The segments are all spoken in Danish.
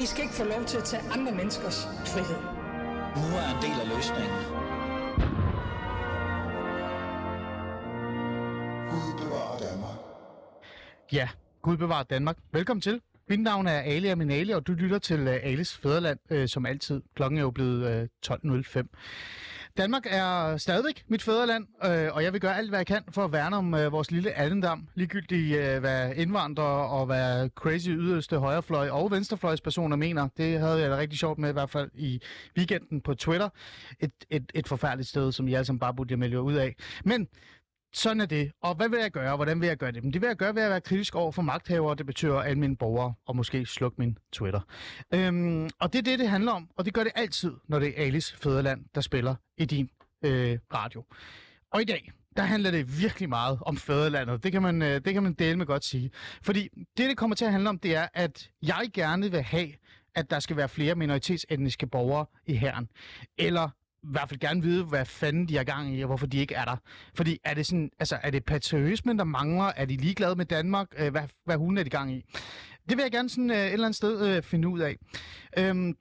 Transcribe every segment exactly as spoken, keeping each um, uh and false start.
I skal ikke få lov til at tage andre menneskers frihed. Nu er en del af løsningen. Gud bevarer Danmark. Ja, Gud bevarer Danmark. Velkommen til. Mit navn er Ali og min Ali, og du lytter til Alis Fædreland, øh, som altid. Klokken er jo blevet øh, tolv nul fem. Danmark er stadigvæk mit fædreland, øh, og jeg vil gøre alt, hvad jeg kan for at værne om øh, vores lille Allendam. Ligegyldigt øh, hvad indvandrere og hvad crazy yderste højrefløj og venstrefløjspersoner mener. Det havde jeg da rigtig sjovt med, i hvert fald i weekenden på Twitter. Et, et, et forfærdeligt sted, som jeg alle sammen bare burde melde jer ud af. Men sådan er det. Og hvad vil jeg gøre? Hvordan vil jeg gøre det? Men det vil jeg gøre ved at være kritisk over for magthavere, debattører og almindelige borgere, og måske slukke min Twitter. Øhm, og det er det, det handler om, og det gør det altid, når det er Alis Fædreland, der spiller i din øh, radio. Og i dag, der handler det virkelig meget om fædrelandet. Det kan man, øh, det kan man dele med godt sige. Fordi det, det kommer til at handle om, det er, at jeg gerne vil have, at der skal være flere minoritetsetniske borgere i hæren. Eller i hvert fald gerne vide, hvad fanden de har gang i, og hvorfor de ikke er der. Fordi er det sådan, altså er det patriotismen, der mangler? Er de ligeglade med Danmark? Hvad, hvad hunden er de gang i? Det vil jeg gerne sådan et eller andet sted finde ud af. Øhm,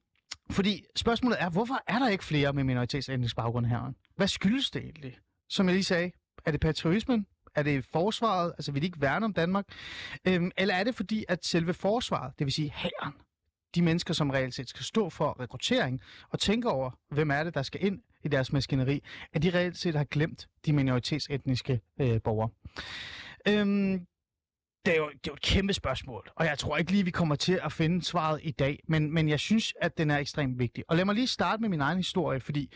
fordi spørgsmålet er, hvorfor er der ikke flere med minoritetsetnisk baggrund her? Hvad skyldes det egentlig? Som jeg lige sagde, er det patriotismen? Er det forsvaret? Altså vil de ikke værne om Danmark? Øhm, eller er det fordi, at selve forsvaret, det vil sige hæren, de mennesker, som reelt set skal stå for rekruttering og tænke over, hvem er det, der skal ind i deres maskineri, at de reelt set har glemt de minoritetsetniske øh, borgere. Øhm, det, er jo, det er jo et kæmpe spørgsmål, og jeg tror ikke lige, vi kommer til at finde svaret i dag, men, men jeg synes, at den er ekstremt vigtig. Og lad mig lige starte med min egen historie, fordi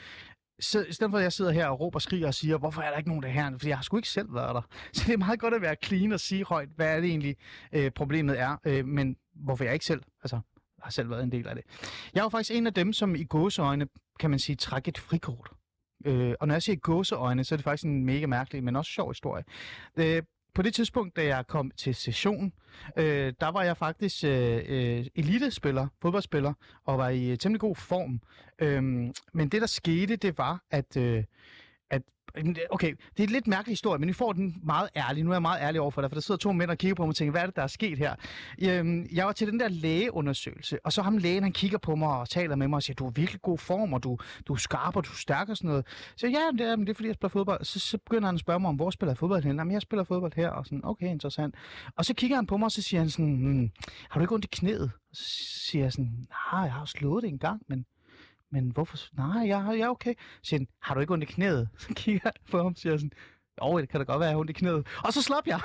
så, i stedet for, at jeg sidder her og råber og skriger og siger, hvorfor er der ikke nogen der her? Fordi jeg har sgu ikke selv været der. Så det er meget godt at være clean og sige højt, hvad er det egentlig øh, problemet er, øh, men hvorfor jeg ikke selv? Altså, har selv været en del af det. Jeg var faktisk en af dem, som i gåseøjne, kan man sige, trækker et frikort. Øh, og når jeg siger gåseøjne, så er det faktisk en mega mærkelig, men også sjov historie. Øh, på det tidspunkt, da jeg kom til sessionen, øh, der var jeg faktisk øh, elitespiller, fodboldspiller, og var i temmelig god form. Øh, men det, der skete, det var, at... Øh, at okay, det er en lidt mærkelig historie, men I får den meget ærlig. Nu er jeg meget ærlig overfor dig, for der sidder to mænd og kigger på mig og tænker, hvad er det, der er sket her? Jeg var til den der lægeundersøgelse, og så ham lægen, han kigger på mig og taler med mig og siger, du er virkelig god form, og du, du er skarp, og du er stærk og sådan noget. Så ja, det er, det er fordi, jeg spiller fodbold. Så, så begynder han at spørge mig om, hvor spiller jeg fodbold hen? Jamen, jeg spiller fodbold her, og sådan, okay, interessant. Og så kigger han på mig, og så siger han sådan, hmm, har du ikke ondt i knæet? Og så siger jeg sådan, nej, jeg har slået det en gang, men... Men hvorfor? Nej, jeg er okay. Så siger han, har du ikke ondt i knæet? Så kigger jeg på ham og siger sådan, jo, det kan da godt være, jeg har ondt i knæet. Og så slap jeg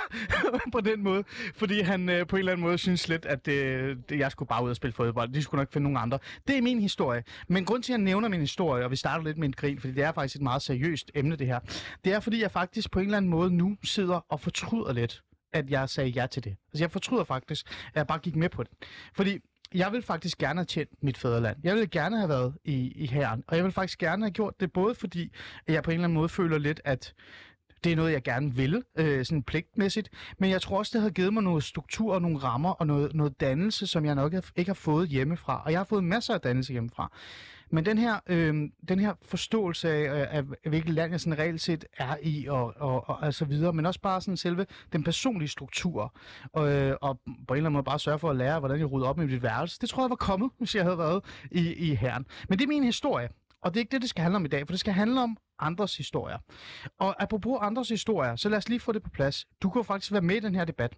på den måde, fordi han øh, på en eller anden måde synes lidt, at øh, jeg skulle bare ud og spille fodbold. De skulle nok finde nogen andre. Det er min historie. Men grund til, at jeg nævner min historie, og vi starter lidt med en grin, fordi det er faktisk et meget seriøst emne, det her. Det er, fordi jeg faktisk på en eller anden måde nu sidder og fortryder lidt, at jeg sagde ja til det. Altså, jeg fortryder faktisk, at jeg bare gik med på det. Fordi... jeg vil faktisk gerne have tjent mit fædreland. Jeg vil gerne have været i, i hæren, og jeg vil faktisk gerne have gjort det, både fordi jeg på en eller anden måde føler lidt, at det er noget, jeg gerne vil, øh, sådan pligtmæssigt, men jeg tror også, det havde givet mig nogle strukturer, nogle rammer og noget, noget dannelse, som jeg nok ikke har fået hjemmefra, og jeg har fået masser af dannelse hjemmefra. Men den her, øh, den her forståelse af, af, af hvilket land jeg sådan reelt set er i, og, og, og, og så videre, men også bare sådan selve den personlige struktur, og, øh, og på en eller anden måde bare sørge for at lære, hvordan jeg rydder op med mit værelse, det tror jeg var kommet, hvis jeg havde været i, i hæren. Men det er min historie, og det er ikke det, det skal handle om i dag, for det skal handle om andres historier. Og apropos andres historier, så lad os lige få det på plads. Du kan faktisk være med i den her debat.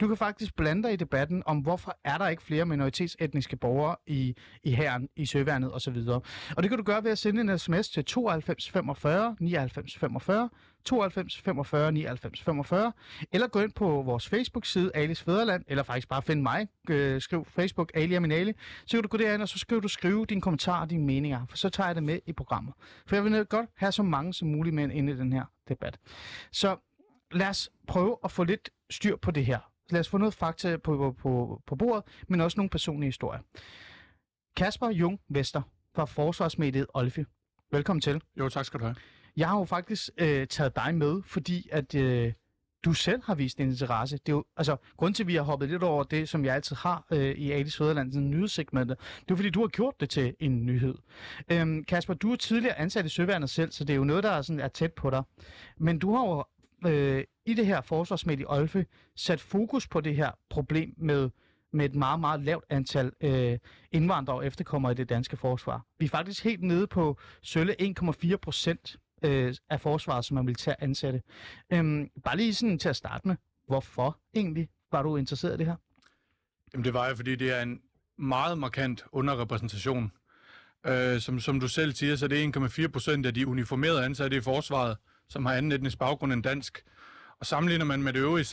Du kan faktisk blande dig i debatten om, hvorfor er der ikke flere minoritetsetniske borgere i, i hæren, i søværnet osv. Og det kan du gøre ved at sende en sms til tooghalvfems femogfyrre nioghalvfems femogfyrre, tooghalvfems femogfyrre nioghalvfems femogfyrre, eller gå ind på vores Facebook-side, Alis Fædreland, eller faktisk bare find mig, øh, skriv Facebook, Ali og min Ali, så kan du gå derind, og så skriver du skrive dine kommentarer og dine meninger, for så tager jeg det med i programmet. For jeg vil godt have så mange som muligt med inde i den her debat. Så lad os prøve at få lidt styr på det her. Lad os få noget fakta på, på, på bordet, men også nogle personlige historier. Kasper Junge Wester fra Forsvarsmediet Olfi. Velkommen til. Jo, tak skal du have. Jeg har jo faktisk øh, taget dig med, fordi at øh, du selv har vist en interesse. Det er jo, altså, grunden til, at vi har hoppet lidt over det, som jeg altid har øh, i Alis Fædrelands nyhedssegmentet, det er fordi, du har gjort det til en nyhed. Øhm, Kasper, du er tidligere ansat i Søværnet selv, så det er jo noget, der er, sådan, er tæt på dig. Men du har jo... Øh, i det her forsvarsmedie Olfe sat fokus på det her problem med med et meget, meget lavt antal øh, indvandrere og efterkommere i det danske forsvar. Vi er faktisk helt nede på sølle en komma fire procent øh, af forsvaret, som er militær ansatte. Øhm, bare lige sådan til at starte med, hvorfor egentlig var du interesseret i det her? Jamen det var jeg, fordi det er en meget markant underrepræsentation. Øh, som, som du selv siger, så det er en komma fire procent af de uniformerede ansatte i forsvaret, som har anden etnisk baggrund end dansk. Og sammenligner man med det øvrige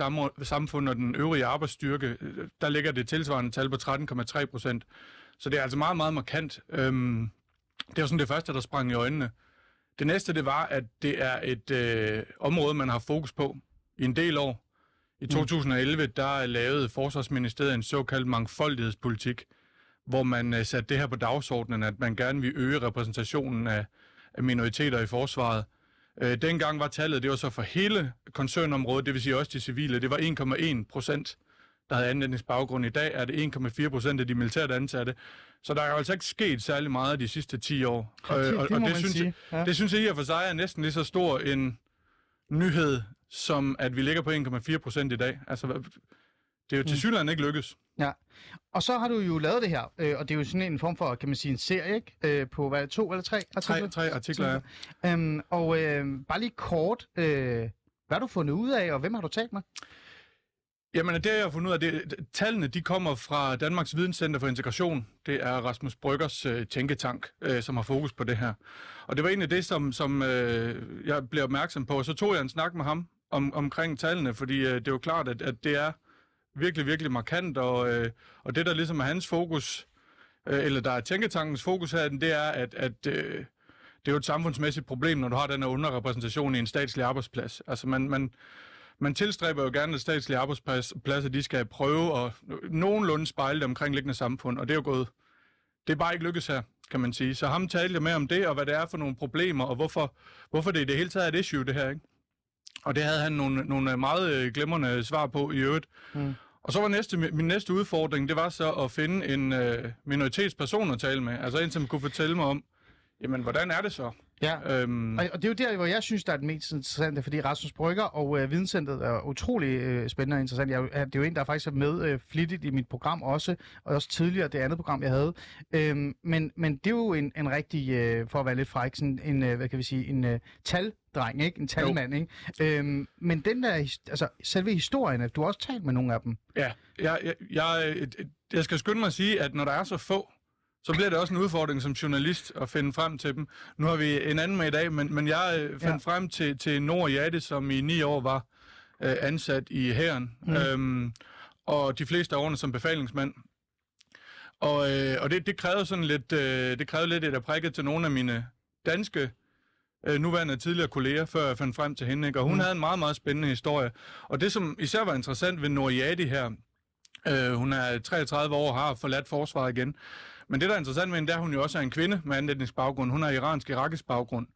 samfund og den øvrige arbejdsstyrke, der ligger det tilsvarende tal på tretten komma tre procent. Så det er altså meget, meget markant. Øhm, det var sådan det første, der sprang i øjnene. Det næste, det var, at det er et øh, område, man har fokus på i en del år. I to tusind og elleve, der lavede Forsvarsministeriet en såkaldt mangfoldighedspolitik, hvor man øh, satte det her på dagsordenen, at man gerne vil øge repræsentationen af, af minoriteter i forsvaret. Øh, dengang var tallet, det var så for hele koncernområdet, det vil sige også de civile, det var en komma en procent, der havde anden etnisk baggrund. I dag er det en komma fire procent af de militært ansatte. Så der er jo altså ikke sket særlig meget de sidste ti år. Ja, det, øh, og det, og det, synes jeg, ja. det synes jeg i og for sig er næsten lige så stor en nyhed, som at vi ligger på en komma fire procent i dag. Altså, det er jo tilsyneladende ikke lykkes. Ja, og så har du jo lavet det her, øh, og det er jo sådan en form for, kan man sige, en serie, ikke? Øh, på hvad, to eller tre artikler? Tre, tre artikler, ja. Øhm, og øh, bare lige kort, øh, hvad har du fundet ud af, og hvem har du talt med? Jamen, det jeg har fundet ud af, det, tallene de kommer fra Danmarks Videnscenter for Integration. Det er Rasmus Bryggers øh, tænketank, øh, som har fokus på det her. Og det var egentlig det, som, som øh, jeg blev opmærksom på, og så tog jeg en snak med ham om, omkring tallene, fordi øh, det er jo klart, at, at det er virkelig, virkelig markant, og, øh, og det, der ligesom er hans fokus, øh, eller der er tænketankens fokus her, det er, at, at øh, det er jo et samfundsmæssigt problem, når du har den her underrepræsentation i en statslig arbejdsplads. Altså, man, man, man tilstræber jo gerne, at statslige arbejdspladser, de skal prøve at nogenlunde spejle det omkringliggende samfund, og det er jo gået. Det er bare ikke lykkes her, kan man sige. Så ham talte jeg med om det, og hvad det er for nogle problemer, og hvorfor, hvorfor det i det hele taget er et issue, det her, ikke? Og det havde han nogle, nogle meget glimrende svar på i øvrigt. Mm. Og så var næste, min næste udfordring, det var så at finde en øh, minoritetsperson at tale med. Altså en, som kunne fortælle mig om, jamen, hvordan er det så? Ja, øhm... og, og det er jo der, hvor jeg synes, der er det mest interessante, fordi Rasmus Brygger og øh, Videnscentret er utrolig øh, spændende og interessant. Jeg, det er jo en, der faktisk er med øh, flittigt i mit program også, og også tidligere det andet program, jeg havde. Øhm, men, men det er jo en, en rigtig, øh, for at være lidt fræk, sådan en, øh, hvad kan vi sige, en øh, tal. Dreng, ikke? En talmand, ikke? Øhm, men den der, altså selve historien, at du har også talt med nogle af dem. Ja, jeg, jeg, jeg, jeg skal skynde mig at sige, at når der er så få, så bliver det også en udfordring som journalist at finde frem til dem. Nu har vi en anden med i dag, men, men jeg fandt ja. frem til, til Noriade, som i ni år var øh, ansat i hæren, mm. øhm, og de fleste af årene som befalingsmand. Og, øh, og det, det krævede sådan lidt, øh, det krævede lidt et aprækket til nogle af mine danske Øh, nuværende tidligere kolleger, før jeg fandt frem til hende, ikke? Og hun mm. havde en meget, meget spændende historie. Og det, som især var interessant ved Noriade her, øh, hun er treogtredive år og har forladt forsvaret igen. Men det, der er interessant ved hende, der hun jo også er en kvinde med anden etnisk baggrund. Hun er iransk-irakisk baggrund.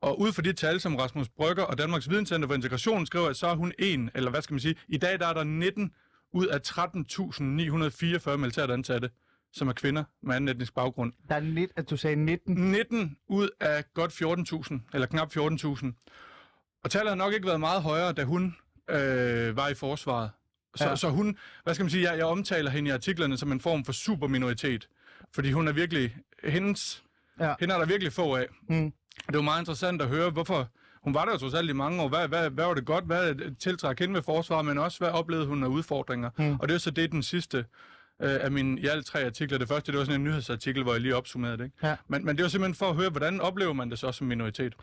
Og ud fra de tal, som Rasmus Brygger og Danmarks Videnscenter for Integration skriver, at så er hun en, eller hvad skal man sige, i dag der er der nitten ud af tretten tusind ni hundrede og fireogfyrre militært ansatte, som er kvinder med anden etnisk baggrund. Der er lidt, at du sagde nitten. nitten ud af godt fjorten tusind, eller knap fjorten tusind. Og tallet har nok ikke været meget højere, da hun øh, var i forsvaret. Så, ja. så hun, hvad skal man sige, jeg, jeg omtaler hende i artiklerne som en form for superminoritet. Fordi hun er virkelig, hendes, ja. hende er der virkelig få af. Mm. Det var meget interessant at høre, hvorfor hun var der jo trods alt i mange år. Hvad, hvad, hvad var det godt, hvad tiltræk hende ved forsvaret, men også hvad oplevede hun af udfordringer. Mm. Og det er så det, den sidste af mine i alt tre artikler. Det første, det var sådan en nyhedsartikel, hvor jeg lige opsummerede det. Ikke? Ja. Men, men det var simpelthen for at høre, hvordan oplever man det så som minoritet?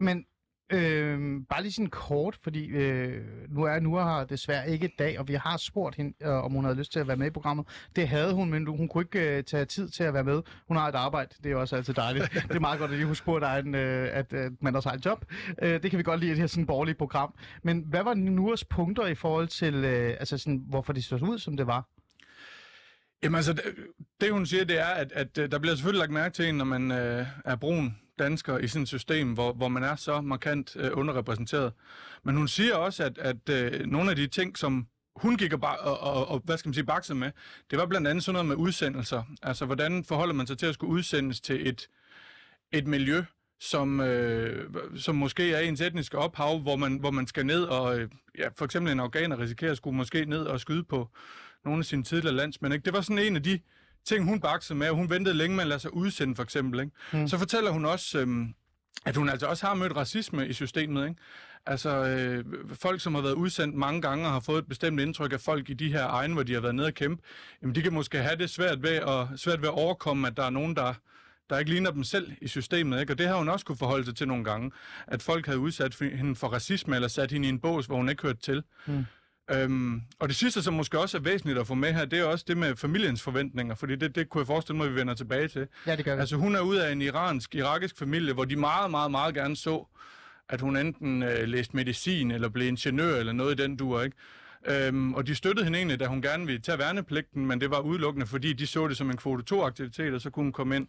Men øh, bare lige sådan kort, fordi øh, nu er nu har desværre ikke i dag, og vi har spurgt hende, øh, om hun havde lyst til at være med i programmet. Det havde hun, men hun kunne ikke øh, tage tid til at være med. Hun har et arbejde, det er også altid dejligt. Det er meget godt, at lige hun spurgte dig, en, øh, at øh, man også har et job. Øh, det kan vi godt lide i det her sådan borgerlige program. Men hvad var Nuras punkter i forhold til, øh, altså sådan, hvorfor det så ud, som det var? Jamen altså, det, det hun siger, det er, at, at der bliver selvfølgelig lagt mærke til en, når man øh, er brun dansker i sådan et system, hvor, hvor man er så markant øh, underrepræsenteret. Men hun siger også, at, at øh, nogle af de ting, som hun gik og, og, og, og hvad skal man sige, baksede med, det var blandt andet sådan noget med udsendelser. Altså, hvordan forholder man sig til at skulle udsendes til et, et miljø, som, øh, som måske er ens etniske ophav, hvor man, hvor man skal ned og, øh, ja, for eksempel en afghaner risikerer at skulle måske ned og skyde på nogle af sine tidligere landsmænd. Ikke? Det var sådan en af de ting, hun baksede med, og hun ventede længe med at lade sig udsende, for eksempel. Ikke? Mm. Så fortæller hun også, øhm, at hun altså også har mødt racisme i systemet. Ikke? Altså, øh, folk, som har været udsendt mange gange og har fået et bestemt indtryk af folk i de her egne, hvor de har været nede og kæmpe, jamen de kan måske have det svært ved at, svært ved at overkomme, at der er nogen, der... der ikke ligner dem selv i systemet, ikke? Og det har hun også kunne forholde sig til nogle gange, at folk havde udsat hende for racisme, eller sat hende i en bås, hvor hun ikke hørte til. Mm. Øhm, og det sidste, som måske også er væsentligt at få med her, det er også det med familiens forventninger, fordi det, det kunne jeg forestille mig, at vi vender tilbage til. Ja, det gør vi. Altså hun er ud af en iransk, irakisk familie, hvor de meget, meget, meget gerne så, at hun enten øh, læste medicin, eller blev ingeniør, eller noget i den dur, ikke? Øhm, og de støttede hende egentlig, da hun gerne ville tage værnepligten, men det var udelukkende, fordi de så det som en kvote to-aktivitet, og så kunne hun komme ind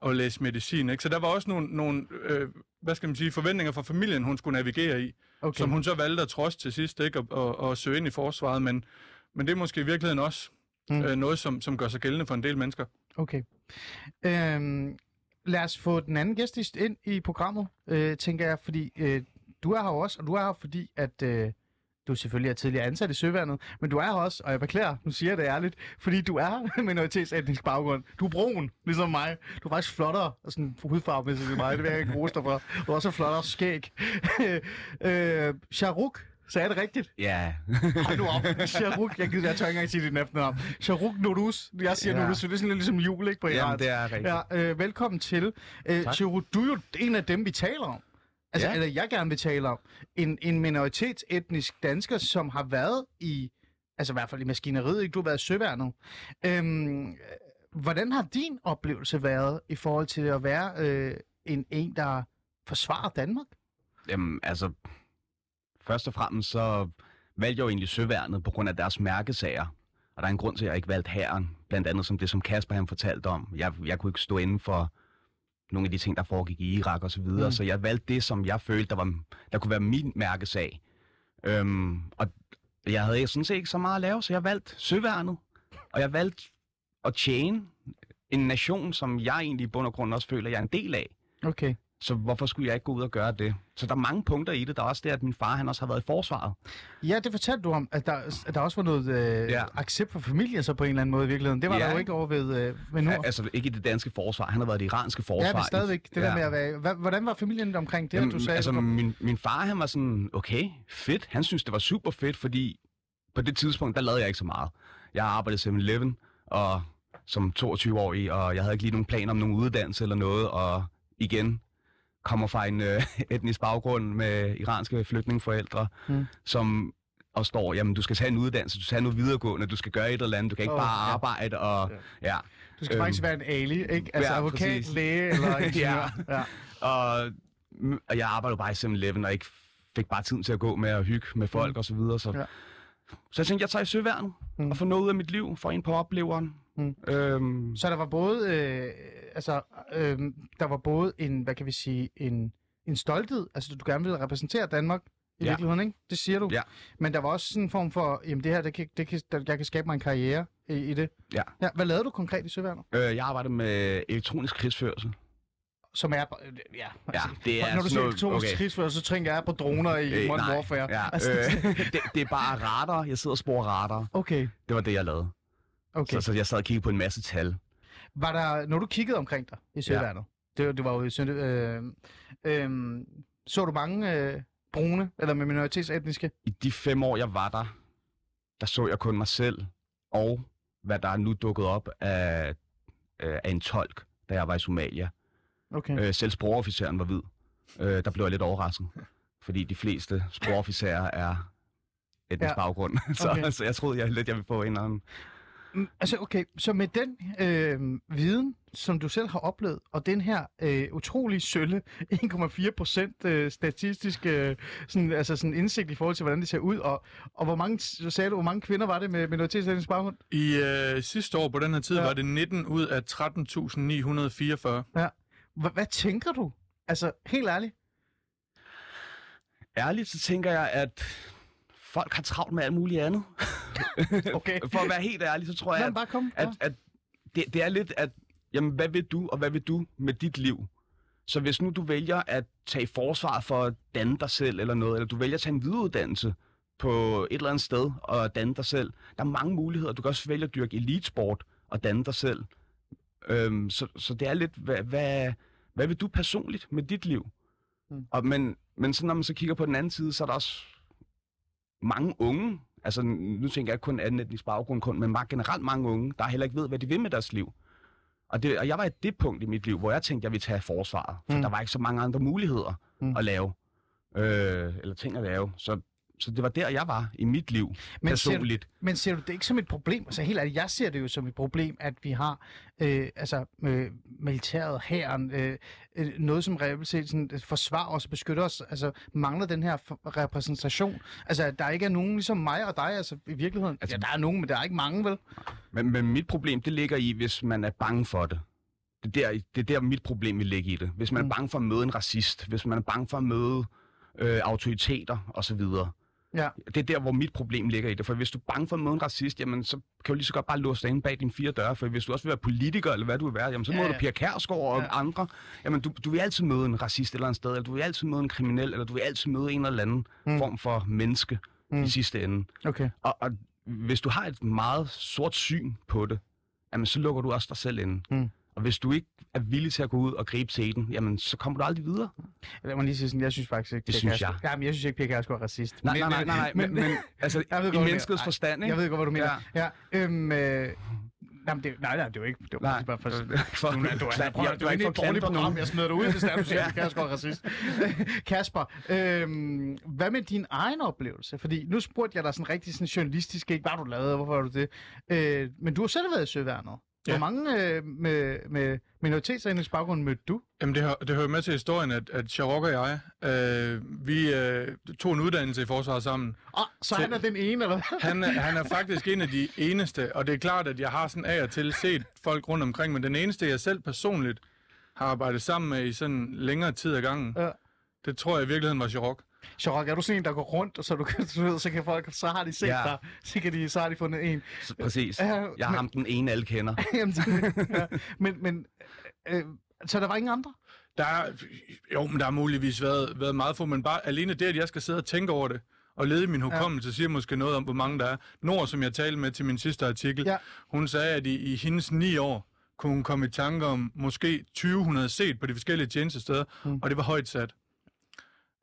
og læse medicin, ikke? Så der var også nogle, nogle øh, hvad skal man sige, forventninger fra familien, hun skulle navigere i, okay, som hun så valgte at trods til sidst, ikke? Og, og, og søge ind i forsvaret, men, men det er måske i virkeligheden også mm. øh, noget, som, som gør sig gældende for en del mennesker. Okay. Øhm, lad os få den anden gæst ind i programmet, øh, tænker jeg, fordi øh, du er her også, og du er her fordi, at... Øh, du selvfølgelig er tidligere ansat i Søværnet, men du er her også, og jeg beklager, nu siger jeg det ærligt, fordi du er minoritetsætnisk baggrund. Du er brun, ligesom mig. Du er faktisk flottere, og sådan hudfarvemæssigt som mig, det vil jeg ikke rose dig for. Du er også flottere skæg. øh, Shuruk, sagde jeg det rigtigt? Ja. Yeah. Hold nu op. Shuruk, jeg, jeg tør ikke engang sige dit efternavn. Shuruk Nuros, jeg siger yeah. Nuros, så det er sådan lidt ligesom jul, ikke? På jamen, det er rigtigt. Ja, øh, velkommen til. Øh, Shuruk, du er jo en af dem, vi taler om. Altså, ja. Eller jeg gerne vil tale om, en, en minoritetsetnisk dansker, som har været i, altså i hvert fald i maskineriet, ikke? Du har været i Søværnet. Øhm, hvordan har din oplevelse været i forhold til at være øh, en, en, der forsvarer Danmark? Jamen, altså, først og fremmest så valgte jeg jo egentlig Søværnet på grund af deres mærkesager. Og der er en grund til, at jeg ikke valgte hæren, blandt andet som det, som Kasper han fortalte om. Jeg, jeg kunne ikke stå inden for... nogle af de ting, der foregik i Irak og så videre. Mm. Så jeg valgte det, som jeg følte, der, var, der kunne være min mærkesag. Øhm, og jeg havde sådan set ikke så meget at lave, så jeg valgte Søværnet. Og jeg valgte at tjene en nation, som jeg egentlig i bund og grund også føler, jeg er en del af. Okay. Så hvorfor skulle jeg ikke gå ud og gøre det? Så der er mange punkter i det. Der er også det, at min far han også har været i forsvaret. Ja, det fortalte du om, at der, at der også var noget øh, ja. accept for familien så på en eller anden måde i virkeligheden. Det var ja, der jo ikke over ved, øh, ved nord. Ja, altså ikke i det danske forsvar. Han har været i det iranske forsvar. Ja, men stadigvæk. Det ja. der med at være... Hvordan var familien omkring det, jamen, du sagde? Altså kom... min, min far han var sådan, okay, fedt. Han synes det var super fedt, fordi på det tidspunkt, der lavede jeg ikke så meget. Jeg arbejdede i syv-Eleven og som toogtyve-årig, og jeg havde ikke lige nogen planer om nogen uddannelse eller noget, og igen... kommer fra en øh, etnisk baggrund med iranske flygtningeforældre, mm. som og står, jamen du skal tage en uddannelse, du skal have noget videregående, du skal gøre et eller andet, du kan ikke oh, bare ja. arbejde og... Ja. Ja. Du skal øhm, faktisk være en Ali, ikke? Altså ja, advokat, præcis. Læge eller ingeniør. ja. ja. og, og jeg arbejdede bare i syv-Eleven og ikke fik bare tiden til at gå med at hygge med folk mm. og så videre. Så, ja. så jeg tænkte, jeg tager i Søværnet mm. og får noget ud af mit liv, får en på opleveren. Mm. Øhm. Så der var både, øh, altså, øh, der var både en, hvad kan vi sige, en, en stolthed, altså du gerne ville repræsentere Danmark i ja. virkeligheden, ikke? Det siger du. Ja. Men der var også sådan en form for, jamen det her, det kan, det kan, jeg kan skabe mig en karriere i, i det. Ja. ja. Hvad lavede du konkret i Søværnet? Øh, jeg arbejdede med elektronisk krigsførelse. Som er... Ja, altså, ja det er... Når du siger elektronisk okay. krigsførelse, så tænker jeg på droner i øh, Modern Warfare. Ja. Altså, øh, det, det er bare radar. Jeg sidder og sporer radar. Okay. Det var det, jeg lavede. Okay. Så, så jeg sad og kiggede på en masse tal. Var der, når du kiggede omkring dig i Søværnet, ja. det, det var jo i Søværnet, øh, øh, så du mange øh, brune, eller med minoritetsetniske? I de fem år, jeg var der, der så jeg kun mig selv, og hvad der er nu dukket op af, øh, af en tolk, da jeg var i Somalia. Okay. Øh, selv sprogofficeren var hvid. Øh, der blev jeg lidt overrasket, fordi de fleste sprogofficerer er etnisk ja. baggrund. så, okay. så jeg troede jeg lidt, jeg ville få en eller anden... Altså okay, så med den øh, viden, som du selv har oplevet, og den her øh, utrolig sølle en komma fire procent øh, statistisk øh, sådan, altså sådan indsigt i forhold til, hvordan det ser ud, og, og hvor mange, så sagde du, hvor mange kvinder var det med minoritetsætnisk baggrund? I øh, sidste år på den her tid ja. var det nitten ud af tretten tusind ni hundrede og fireogfyrre. Ja. H- hvad tænker du? Altså helt ærligt? Ærligt så tænker jeg, at folk har travlt med alt muligt andet. Okay. For at være helt ærlig, så tror jeg, at, bare at, at det, det er lidt, at jamen, hvad vil du, og hvad vil du med dit liv? Så hvis nu du vælger at tage forsvar for at danne dig selv eller noget, eller du vælger at tage en videreuddannelse, på et eller andet sted og danne dig selv. Der er mange muligheder. Du kan også vælge at dyrke elitesport og danne dig selv. Øhm, så, så det er lidt, hvad, hvad, hvad vil du personligt med dit liv? Mm. Og, men, men så når man så kigger på den anden side, så er der også mange unge, altså nu tænker jeg ikke kun anden etnisk baggrund, kun, men generelt mange unge, der heller ikke ved, hvad de vil med deres liv. Og, det, og jeg var i det punkt i mit liv, hvor jeg tænkte, jeg ville tage forsvaret, for mm. der var ikke så mange andre muligheder mm. at lave, øh, eller ting at lave, så... Så det var der, jeg var i mit liv, men personligt. Ser du, men ser du det ikke som et problem? Altså helt ærligt, jeg ser det jo som et problem, at vi har øh, altså, øh, militæret, hæren, øh, øh, noget som sådan, forsvarer os og beskytter os. Altså mangler den her repræsentation. Altså der ikke er nogen ligesom mig og dig altså, i virkeligheden. Altså, ja, der er nogen, men der er ikke mange, vel? Men, men mit problem, det ligger i, hvis man er bange for det. Det er der, det er der mit problem vil ligge i det. Hvis man mm. er bange for at møde en racist, hvis man er bange for at møde øh, autoriteter osv., ja. Det er der, hvor mit problem ligger i det. For hvis du er bange for at møde en racist, jamen, så kan du lige så godt bare låse dig inde bag dine fire døre. For hvis du også vil være politiker, eller hvad du vil være, jamen, så møder ja, ja. du Pia Kjærsgaard og ja. andre. Jamen, du, du vil altid møde en racist et eller andet sted, eller du vil altid møde en kriminel, eller du vil altid møde en eller anden mm. form for menneske mm. i sidste ende. Okay. Og, og hvis du har et meget sort syn på det, jamen, så lukker du også dig selv inde. Mm. Og hvis du ikke er villig til at gå ud og gribe teten, jamen så kommer du aldrig videre. Lad mig lige sige sådan, jeg synes faktisk ikke, det Pia synes jeg. Ja, men jeg synes ikke, Pia Kjærsgaard er racist. Nej, men, nej, nej, nej, men, men altså jeg ved godt, i menneskets forstand, ikke? Jeg ved godt, hvad du mener. Ja, ja øhm, øh... Nej, det, nej, nej, det er jo ikke. Det var nej, bare for, det var for, du, du, jeg, prøv, jeg, du er ikke et dårligt program. Jeg smider dig ud, hvis det er, du siger, at Kasper er racist. Kasper, øhm, hvad med din egen oplevelse? Fordi nu spurgte jeg dig sådan rigtig sådan journalistisk, ikke? Hvad har du lavet, hvorfor har du det? Øh, men du har selv været i Søværnet. Ja. Hvor mange øh, med, med minoritetsindlægs baggrund mødte du? Jamen det, har, det hører med til historien, at, at Shuruk og jeg, øh, vi øh, tog en uddannelse i forsvaret sammen. Oh, så til, han er den ene, eller hvad? Han, han er faktisk en af de eneste, og det er klart, at jeg har sådan af og til set folk rundt omkring, men den eneste, jeg selv personligt har arbejdet sammen med i sådan længere tid ad gangen, ja. det tror jeg i virkeligheden var Shuruk. Shuruk, er du sådan en, der går rundt, og så, du kan, så, kan folk, så har de set ja. dig, så, kan de, så har de fundet en. Præcis. Uh, jeg men, har ham den ene, alle kender. Jamen, ja. Men, men øh, så der var ingen andre? Der er, jo, men der har muligvis været, været meget få, men bare alene det, at jeg skal sidde og tænke over det, og lede min hukommelse, ja. siger måske noget om, hvor mange der er. Nord, som jeg talte med til min sidste artikel, ja. hun sagde, at i, i hendes ni år kunne hun komme i tanke om måske tyve, hun havde set på de forskellige tjenestesteder, mm. og det var højt sat.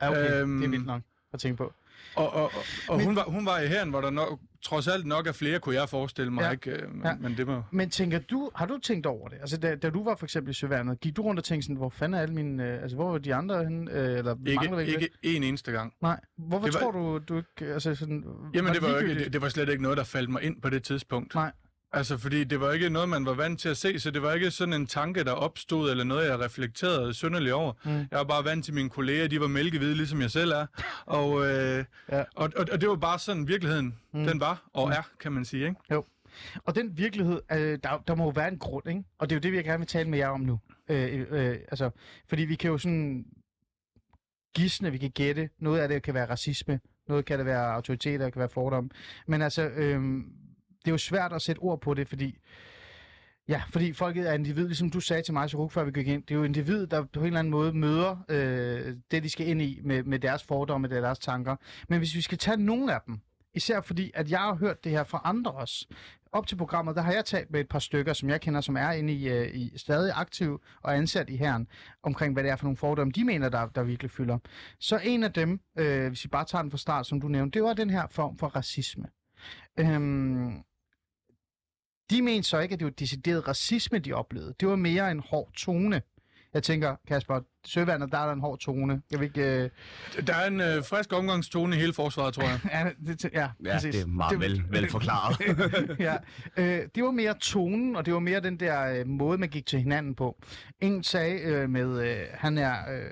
Ja, okay. Øhm, det er vildt nok at tænke på. Og, og, og, og men, hun, var, hun var i hæren, hvor der nok, trods alt nok er flere, kunne jeg forestille mig. Ja, ikke? Men, ja. men, det må... men tænker du, har du tænkt over det? Altså, da, da du var for eksempel i Søværnet, gik du rundt og tænkte sådan, hvor fanden er alle mine... Øh, altså, hvor var de andre henne? Øh, eller ikke ikke en eneste gang. Nej. Hvorfor det tror var... du, du ikke... Altså, sådan, Jamen, var det, det, var ikke, det, det var slet ikke noget, der faldt mig ind på det tidspunkt. Nej. Altså, fordi det var ikke noget, man var vant til at se, så det var ikke sådan en tanke, der opstod, eller noget, jeg reflekterede synderligt over. Mm. Jeg var bare vant til mine kolleger, de var mælkehvide, ligesom jeg selv er. Og, øh, ja. og, og, og det var bare sådan, virkeligheden mm. den var, og mm. er, kan man sige, ikke? Jo. Og den virkelighed, øh, der, der må jo være en grund, ikke? Og det er jo det, vi gerne vil tale med jer om nu. Øh, øh, altså, fordi vi kan jo sådan gisne, vi kan gætte. Noget af det kan være racisme, noget kan det være autoriteter, det kan være fordomme. Men altså... Øh, det er jo svært at sætte ord på det, fordi, ja, fordi folket er individ, ligesom du sagde til mig, Shuruk, før vi gik ind. Det er jo individ, der på en eller anden måde møder øh, det, de skal ind i med, med deres fordomme, med deres tanker. Men hvis vi skal tage nogle af dem, især fordi, at jeg har hørt det her fra andre også. Op til programmet, der har jeg talt med et par stykker, som jeg kender, som er inde i, øh, i stadig aktiv og ansat i hæren, omkring hvad det er for nogle fordomme, de mener, der, der virkelig fylder. Så en af dem, øh, hvis vi bare tager den fra start, som du nævnte, det var den her form for racisme. Øhm, De mener så ikke, at det var decideret racisme, de oplevede. Det var mere en hård tone. Jeg tænker, Kasper, Søværnet, der er der en hård tone. Jeg vil ikke, øh... Der er en øh, frisk omgangstone i hele forsvaret, tror jeg. ja, det, t- ja, ja, det er meget det, vel, vel forklaret. ja. øh, det var mere tonen, og det var mere den der øh, måde, man gik til hinanden på. En sagde øh, med, øh, han er... Øh,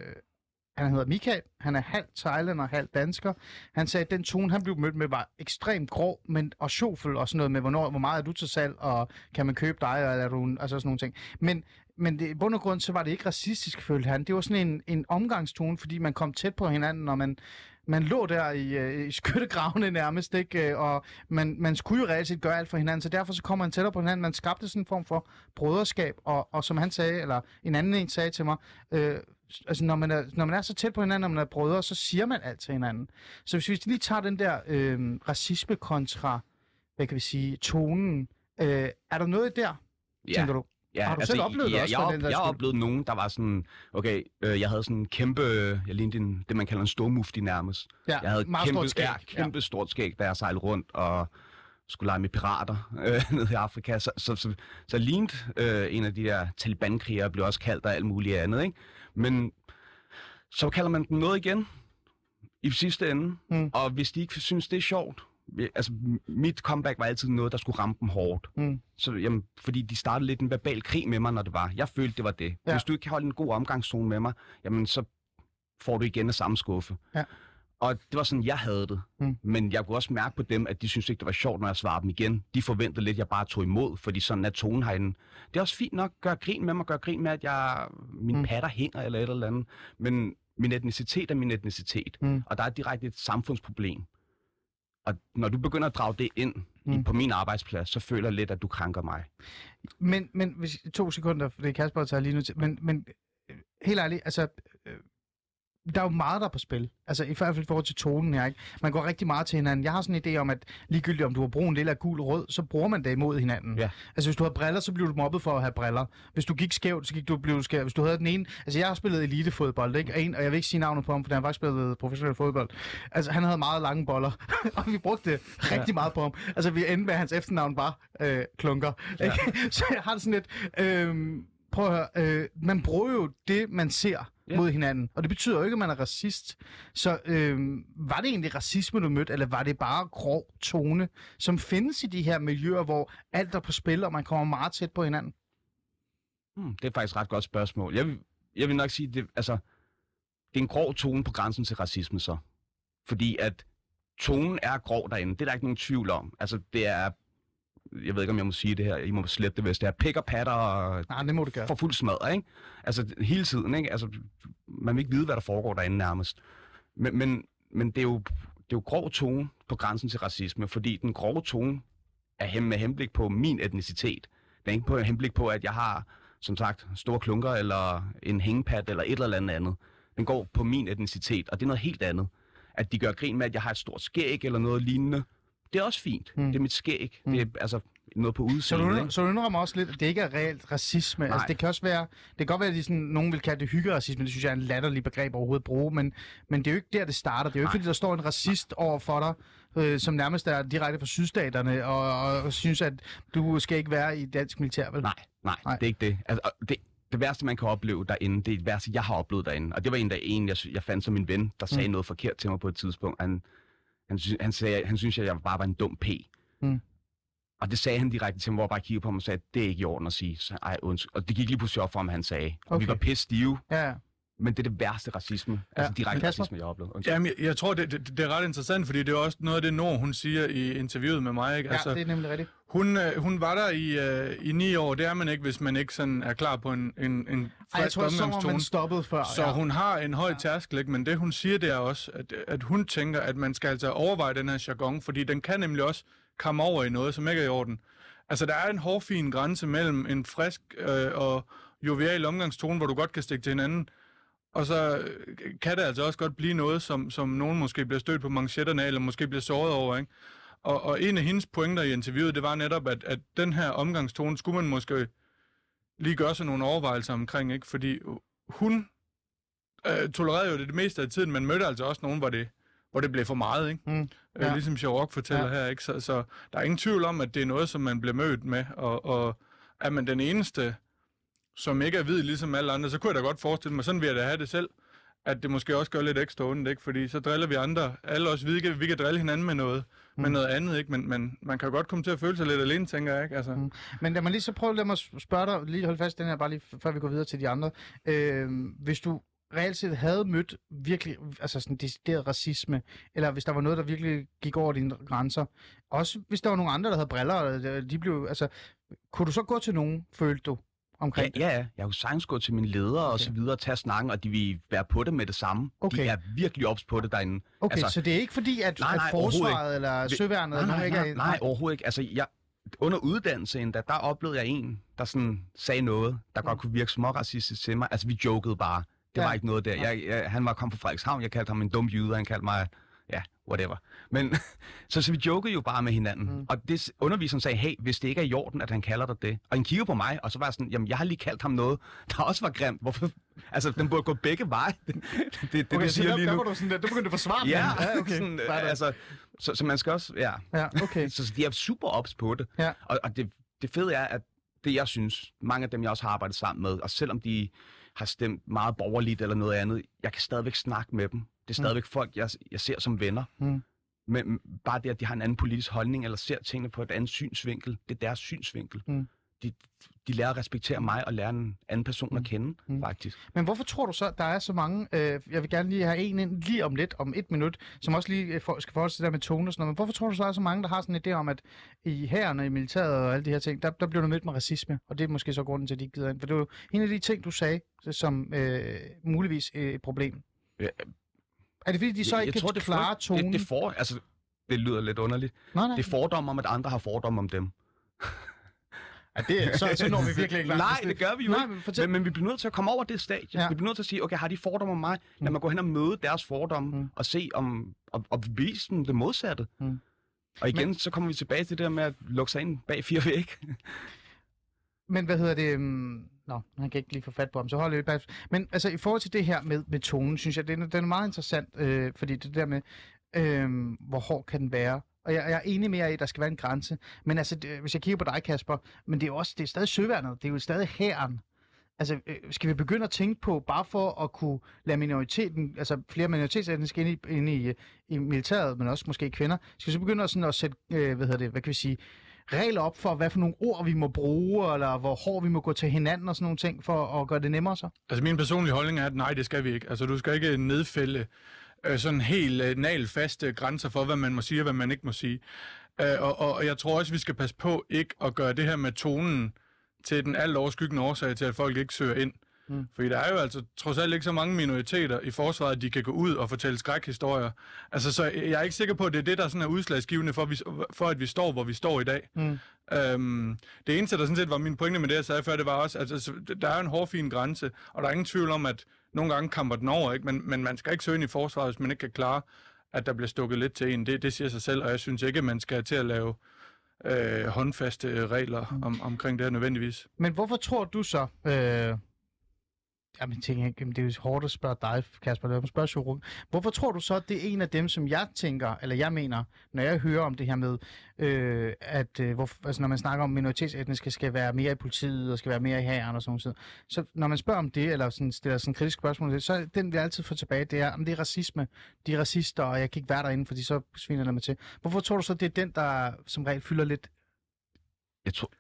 Han hedder Michael, han er halv thailander, halv dansker. Han sagde, at den tone, han blev mødt med, var ekstremt grov men, og sjofel og sådan noget med, hvornår, hvor meget er du til salg, og kan man købe dig, og er du, altså sådan nogle ting. Men, men det, i bund og grund, så var det ikke racistisk, følte han. Det var sådan en, en omgangstone, fordi man kom tæt på hinanden, og man, man lå der i, i skyttegravene nærmest, ikke? Og man, man skulle jo reelt set gøre alt for hinanden, så derfor så kom man tættere på hinanden. Man skabte sådan en form for broderskab, og, og som han sagde, eller en anden en sagde til mig... Øh, altså når man er, når man er så tæt på hinanden, når man er brødre, så siger man alt til hinanden. Så hvis vi lige tager den der øh, racisme kontra, hvad kan vi sige, tonen, øh, er der noget der, ja. tænker du? Ja, har du altså, selv oplevet ja, det også? Jeg, op, den, der jeg oplevede nogen, der var sådan, okay, øh, jeg havde sådan en kæmpe, jeg lignede en, det man kalder en stormufti nærmest. Ja, jeg havde meget kæmpe, stort skæg. Ja, kæmpe ja. stort skæg, da jeg sejlede rundt og skulle lege med pirater øh, nede i Afrika. Så, så, så, så lignede øh, en af de der talibankrigere, blev også kaldt og alt muligt andet, ikke? Men så kalder man dem noget igen i sidste ende, mm. og hvis de ikke synes, det er sjovt, altså, mit comeback var altid noget, der skulle ramme dem hårdt. Mm. Så, jamen, fordi de startede lidt en verbal krig med mig, når det var. Jeg følte, det var det. Ja. Hvis du ikke kan holde en god omgangszone med mig, jamen, så får du igen af samme skuffe. Ja. Og det var sådan, jeg havde det. Mm. Men jeg kunne også mærke på dem, at de syntes ikke, det var sjovt, når jeg svarede dem igen. De forventede lidt, jeg bare tog imod, fordi sådan er tonen herinde. Det er også fint nok at gøre grin med mig, gøre grin med, at jeg, mine mm. patter hænger eller et eller andet. Men min etnicitet er min etnicitet. Mm. Og der er direkte et samfundsproblem. Og når du begynder at drage det ind mm. på min arbejdsplads, så føler jeg lidt, at du krænker mig. Men, men hvis, to sekunder, for det er Kasper, der tager lige nu til. Men, men helt ærligt, altså, der er jo meget, der på spil. Altså i hvert fald i forhold til tonen her, ikke? Man går rigtig meget til hinanden. Jeg har sådan en idé om, at ligegyldigt om du har brun, lilla, gul, rød, så bruger man det imod hinanden. Ja. Altså hvis du har briller, så bliver du mobbet for at have briller. Hvis du gik skævt, så gik du blev skævt. Hvis du havde den ene... Altså jeg har spillet elitefodbold, ikke? Og, en, og jeg vil ikke sige navnet på ham, for han har faktisk spillet professionel fodbold. Altså han havde meget lange boller, og vi brugte det rigtig ja. meget på ham. Altså vi endte med, at hans efternavn var øh, klunker. Ja. Så jeg har sådan lidt... Øh, prøv at høre, øh, man bruger jo det, man ser yeah. mod hinanden, og det betyder jo ikke, at man er racist. Så øh, var det egentlig racisme, du mødte, eller var det bare grov tone, som findes i de her miljøer, hvor alt er på spil, og man kommer meget tæt på hinanden? Hmm, det er faktisk et ret godt spørgsmål. Jeg vil, jeg vil nok sige, det, altså, det er en grov tone på grænsen til racisme så. Fordi at tonen er grov derinde, det er der ikke nogen tvivl om. Altså det er... Jeg ved ikke, om jeg må sige det her. I må slette det, hvis det er pik og patter og nej, det må du gøre. For fuld smadre, ikke? Altså hele tiden, ikke? Altså, man vil ikke vide, hvad der foregår derinde nærmest. Men, men, men det, er jo, det er jo grov tone på grænsen til racisme, fordi den grove tone er hem, med henblik på min etnicitet. Det er ikke på henblik på, at jeg har, som sagt, store klunker eller en hængepat eller et eller andet andet. Den går på min etnicitet, og det er noget helt andet. At de gør grin med, at jeg har et stort skæg eller noget lignende. Det er også fint. Mm. Det er mit skæg. Mm. Det er altså noget på udsiden. Så du indrømmer også lidt, at det ikke er reelt racisme. Altså, det kan også være, det kan godt være, at de sådan, nogen vil kalde det hyggeracisme. Det synes jeg er en latterlig begreb overhovedet at bruge. Men, men det er jo ikke der, det starter. Det er jo ikke, fordi der står en racist Nej. over for dig, øh, som nærmest er direkte fra sydstaterne, og, og, og synes, at du skal ikke være i dansk militær, vel? Nej, nej, nej. det er ikke det. Altså, det. Det værste, man kan opleve derinde, det er det værste, jeg har oplevet derinde. Og det var en, der en, jeg, jeg fandt som min ven, der sagde mm. noget forkert til mig på et tidspunkt. Han, Han, sy- han, sagde, han synes, at jeg bare var en dum p. Mm. Og det sagde han direkte til mig, hvor jeg bare kiggede på ham og sagde, det er ikke i orden at sige. Så, ej, undskyld. Og det gik lige pludselig op for ham, han sagde. Okay. Vi var pisse stive. Ja. Men det er det værste racisme. Ja. Altså direkte racisme, jeg oplevede. Jamen, jeg, jeg tror, det, det, det er ret interessant, fordi det er også noget af det, Nord, hun siger i interviewet med mig. Ikke? Altså, ja, det er nemlig rigtigt. Hun, hun var der i, øh, i ni år. Det er man ikke, hvis man ikke sådan er klar på en, en, en frisk omgangstone. Så ja. hun har en høj ja. tærskel, ikke? Men det hun siger, det er også, at, at hun tænker, at man skal altså overveje den her jargon, fordi den kan nemlig også komme over i noget, som ikke er i orden. Altså, der er en hårfin grænse mellem en frisk øh, og jovial omgangstone, hvor du godt kan stikke til hinanden. Og så kan det altså også godt blive noget, som, som nogen måske bliver stødt på manchetterne af, eller måske bliver såret over, ikke? Og, og en af hendes pointer i interviewet, det var netop, at, at den her omgangstone skulle man måske lige gøre sig nogle overvejelser omkring, ikke? Fordi hun øh, tolererede jo det, det meste af tiden, men mødte altså også nogen, hvor det, hvor det blev for meget, ikke? Mm, ja. øh, ligesom Shuruk fortæller ja. her, ikke? Så, så der er ingen tvivl om, at det er noget, som man bliver mødt med, og, og er man den eneste, som ikke er hvid ligesom alle andre, så kunne jeg da godt forestille mig, sådan vil jeg da have det selv, at det måske også gør lidt ekstra ondt, ikke? Fordi så driller vi andre, alle os hvide, vi kan drille hinanden med noget, mm. med noget andet, ikke? Men, men man kan jo godt komme til at føle sig lidt alene, tænker jeg, ikke? Altså. Mm. Men lad mig lige så prøve, lad mig spørge dig, lige holde fast den her, bare lige før vi går videre til de andre. Øh, hvis du reelt set havde mødt virkelig, altså sådan decideret racisme, eller hvis der var noget, der virkelig gik over dine grænser, også hvis der var nogle andre, der havde briller, de blev, altså, kunne du så gå til nogen, følte du? Ja, ja, jeg har jo sagtens gået til mine ledere okay. og så videre og tage snakken, og de vil være på det med det samme. Okay. De er virkelig ops på det derinde. Okay, altså, så det er ikke fordi, at, nej, nej, at forsvaret eller søværnet... Nej, nej, nej, ikke er... nej, overhovedet ikke. Altså, jeg, under uddannelse endda, der oplevede jeg en, der sådan sagde noget, der mm. godt kunne virke småracistisk til mig. Altså, vi jokede bare. Det ja. var ikke noget der. Jeg, jeg, han var kom fra Frederikshavn, jeg kaldte ham en dum jyde, han kaldte mig, ja, whatever. Men så, så vi jokede jo bare med hinanden. Mm. Og det, underviseren sagde, hey, hvis det ikke er i orden, at han kalder dig det. Og han kiggede på mig, og så var jeg sådan, jamen jeg har lige kaldt ham noget, der også var grimt. Hvorfor? Altså, den burde gå begge veje. Det, det, det okay, du siger der, lige nu. Der du sådan der, du begyndte at forsvare ja, den. Ja, okay. Sådan, altså, så, så man skal også, ja. ja okay. så, så de er super ops på det. Ja. Og, og det, det fede er, at det jeg synes, mange af dem jeg også har arbejdet sammen med, og selvom de har stemt meget borgerligt eller noget andet, jeg kan stadigvæk snakke med dem. Det er stadigvæk mm. folk, jeg, jeg ser som venner. Mm. Men bare det, at de har en anden politisk holdning, eller ser tingene på et andet synsvinkel, det er deres synsvinkel. Mm. De, de lærer at respektere mig, og lærer en anden person mm. at kende, mm. faktisk. Men hvorfor tror du så, at der er så mange, øh, jeg vil gerne lige have en ind lige om lidt, om et minut, som også lige for, skal forholde sig der med tone og sådan noget, men hvorfor tror du så, at der er så mange, der har sådan en idé om, at i hæren og i militæret og alle de her ting, der, der bliver du mødt med racisme, og det er måske så grunden til, at de gider ind. For det er jo en af de ting, du sagde, som øh, muligvis øh, et problem. Ja. Er det fordi, de så jeg, ikke jeg tror, kan klare tonen? Det, det, for, altså, det lyder lidt underligt. Nej, nej. Det er fordomme om, at andre har fordomme om dem. Ja, det, så, så når vi virkelig ikke langt. Nej, det gør vi jo nej, ikke. Men, fortæl... men, men vi bliver nødt til at komme over det stadie. Ja. Vi bliver nødt til at sige, okay, har de fordomme om mig? Lad mm. mig gå hen og møde deres fordomme, mm. og se om, og, og vise dem det modsatte. Mm. Og igen, men... så kommer vi tilbage til det der med at lukke sig ind bag fire vægge. Men hvad hedder det... Nå, han kan ikke lige få fat på ham, så holder vi bare. Men altså, i forhold til det her med, med tonen, synes jeg, det er, det er meget interessant, øh, fordi det der med, øh, hvor hård kan den være? Og jeg, jeg er enig med jer i, at der skal være en grænse. Men altså, det, hvis jeg kigger på dig, Kasper, men det er, også, det er stadig søværnet, det er jo stadig hæren. Altså, øh, skal vi begynde at tænke på, bare for at kunne lade minoriteten, altså flere minoritetsetniske inde i, inde i, i militæret, men også måske kvinder, skal vi så begynde at, sådan at sætte, øh, hvad hedder det, hvad kan vi sige, regler op for, hvad for nogle ord vi må bruge, eller hvor hårdt vi må gå til hinanden og sådan nogle ting, for at gøre det nemmere så? Altså min personlige holdning er, at nej, det skal vi ikke. Altså du skal ikke nedfælde øh, sådan helt øh, nagelfaste grænser for, hvad man må sige og hvad man ikke må sige. Øh, og, og jeg tror også, vi skal passe på ikke at gøre det her med tonen til den alt overskyggende årsag til, at folk ikke søger ind. Mm. Fordi der er jo altså trods alt ikke så mange minoriteter i forsvaret, de kan gå ud og fortælle skrækhistorier. Altså, så jeg er ikke sikker på, at det er det, der sådan er udslagsgivende for, at vi, for at vi står, hvor vi står i dag. Mm. Øhm, det eneste, der sådan set var min pointe med det, jeg sagde før, det var også, at altså, der er en hårfin grænse, og der er ingen tvivl om, at nogle gange kamper den over, ikke? Men, men man skal ikke søge ind i forsvaret, hvis man ikke kan klare, at der bliver stukket lidt til en. Det, det siger sig selv, og jeg synes ikke, man skal til at lave øh, håndfaste regler om, omkring det her nødvendigvis. Men hvorfor tror du så... Øh... Jamen, tænker ikke, det er jo hårdt at spørge dig, Kasper, det er jo spørge Shuruk. Hvorfor tror du så, at det er en af dem, som jeg tænker, eller jeg mener, når jeg hører om det her med, øh, at øh, hvor, altså, når man snakker om minoritetsetniske skal være mere i politiet, og skal være mere i hæren og sådan noget. Så når man spørger om det, eller sådan, stiller sådan et kritisk spørgsmål, så den vil jeg altid få tilbage, det er, om det er racisme, de er racister, og jeg kan ikke være derinde, fordi så sviner der mig til. Hvorfor tror du så, det er den, der som regel fylder lidt? Jeg tror,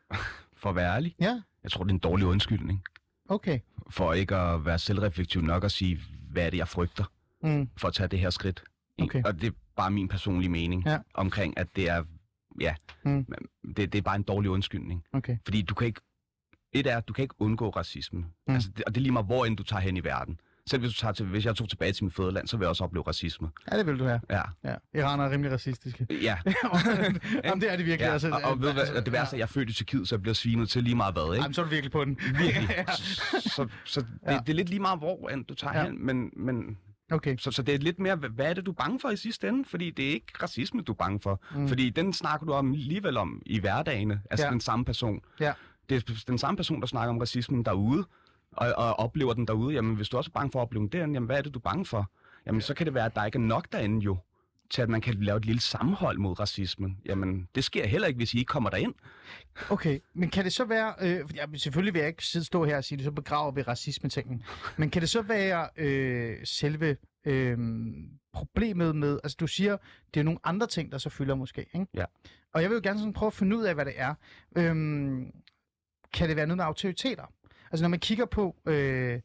for at være ærlig, ja? jeg tror, det er en dårlig undskyldning. Okay. For ikke at være selvreflektiv nok og sige, hvad er det, jeg frygter, mm. for at tage det her skridt. Okay. Og det er bare min personlige mening ja. omkring, at det er, ja, mm. det, det er bare en dårlig undskyldning. Okay. Fordi du kan ikke, et er, du kan ikke undgå racisme. Mm. Altså, det, og det er lige meget, hvor end du tager hen i verden. Selv hvis, du tager til, hvis jeg tog tilbage til mit fædreland, så vil jeg også opleve racisme. Ja, det vil du have. Ja. ja. Iranere er rimelig racistiske. Ja. Jamen, det er det virkelig. Ja. Altså, og, og, ved, altså, og det værste er, at jeg er født i Tyrkiet, så jeg bliver svinet til lige meget hvad, ikke? Jamen, så er du virkelig på den. Virkelig. ja. Så, så det, ja. det er lidt lige meget, hvor end du tager ja. hen, men... men okay. Så, så det er lidt mere, hvad er det, du er bange for i sidste ende? Fordi det er ikke racisme, du er bange for. Mm. Fordi den snakker du om alligevel om i hverdagene, altså ja. den samme person. Ja. Det er den samme person, der snakker om racismen derude. Og, og oplever den derude, jamen hvis du også er bange for at opleve den derinde, jamen hvad er det, du er bange for? Jamen så kan det være, at der ikke er nok derinde jo, til at man kan lave et lille sammenhold mod racismen. Jamen det sker heller ikke, hvis I ikke kommer derind. Okay, men kan det så være, øh, jamen, selvfølgelig vil jeg ikke sidde stå her og sige, at så begraver vi racisme-tingen, men kan det så være øh, selve øh, problemet med, altså du siger, det er nogle andre ting, der så fylder måske, ikke? Ja. Og jeg vil jo gerne sådan prøve at finde ud af, hvad det er. Øh, kan det være noget med autoriteter? Altså når man kigger på øh,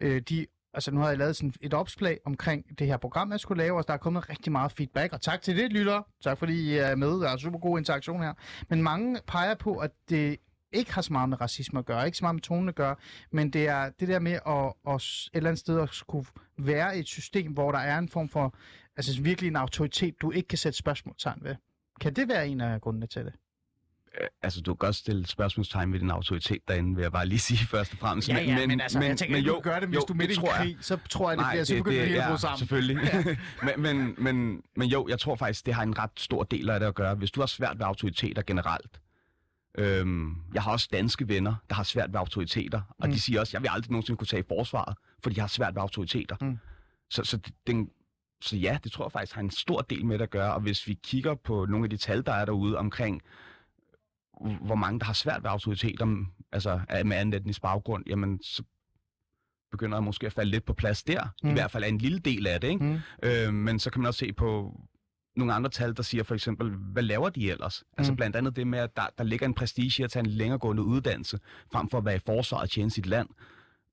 øh, de, altså nu har jeg lavet sådan et opslag omkring det her program, jeg skulle lave, og der er kommet rigtig meget feedback, og tak til det, lytter. Tak fordi I er med, der er super god interaktion her. Men mange peger på, at det ikke har så meget med racisme at gøre, ikke så meget med tonen at gøre, men det er det der med at, at et eller andet sted at skulle være i et system, hvor der er en form for, altså virkelig en autoritet, du ikke kan sætte spørgsmålstegn ved. Kan det være en af grundene til det? altså du kan godt stille spørgsmålstegn ved din autoritet derinde, vil jeg bare lige sige først og fremmest. Ja, ja, men, men, altså, men, jeg tænker, men jo, du gør det, hvis jo, du er midt i en krig, så tror jeg, det nej, bliver, så det, begynder det, det hele at bruge sammen. Selvfølgelig. Ja. men, men, men, men jo, jeg tror faktisk, det har en ret stor del af det at gøre. Hvis du har svært ved autoriteter generelt, øhm, jeg har også danske venner, der har svært ved autoriteter, og mm. de siger også, jeg vil aldrig nogensinde kunne tage i forsvaret, for de har svært ved autoriteter. Mm. Så, så den... Så ja, det tror jeg faktisk har en stor del med det at gøre, og hvis vi kigger på nogle af de tal, der er derude omkring, hvor mange der har svært ved autoriteter, altså med anden etnisk baggrund, jamen så begynder jeg måske at falde lidt på plads der, mm. i hvert fald er en lille del af det, ikke? Mm. Øh, men så kan man også se på nogle andre tal, der siger for eksempel, hvad laver de ellers? Altså mm. blandt andet det med, at der, der ligger en prestige i at tage en længeregående uddannelse, frem for at være i forsvaret og tjene sit land,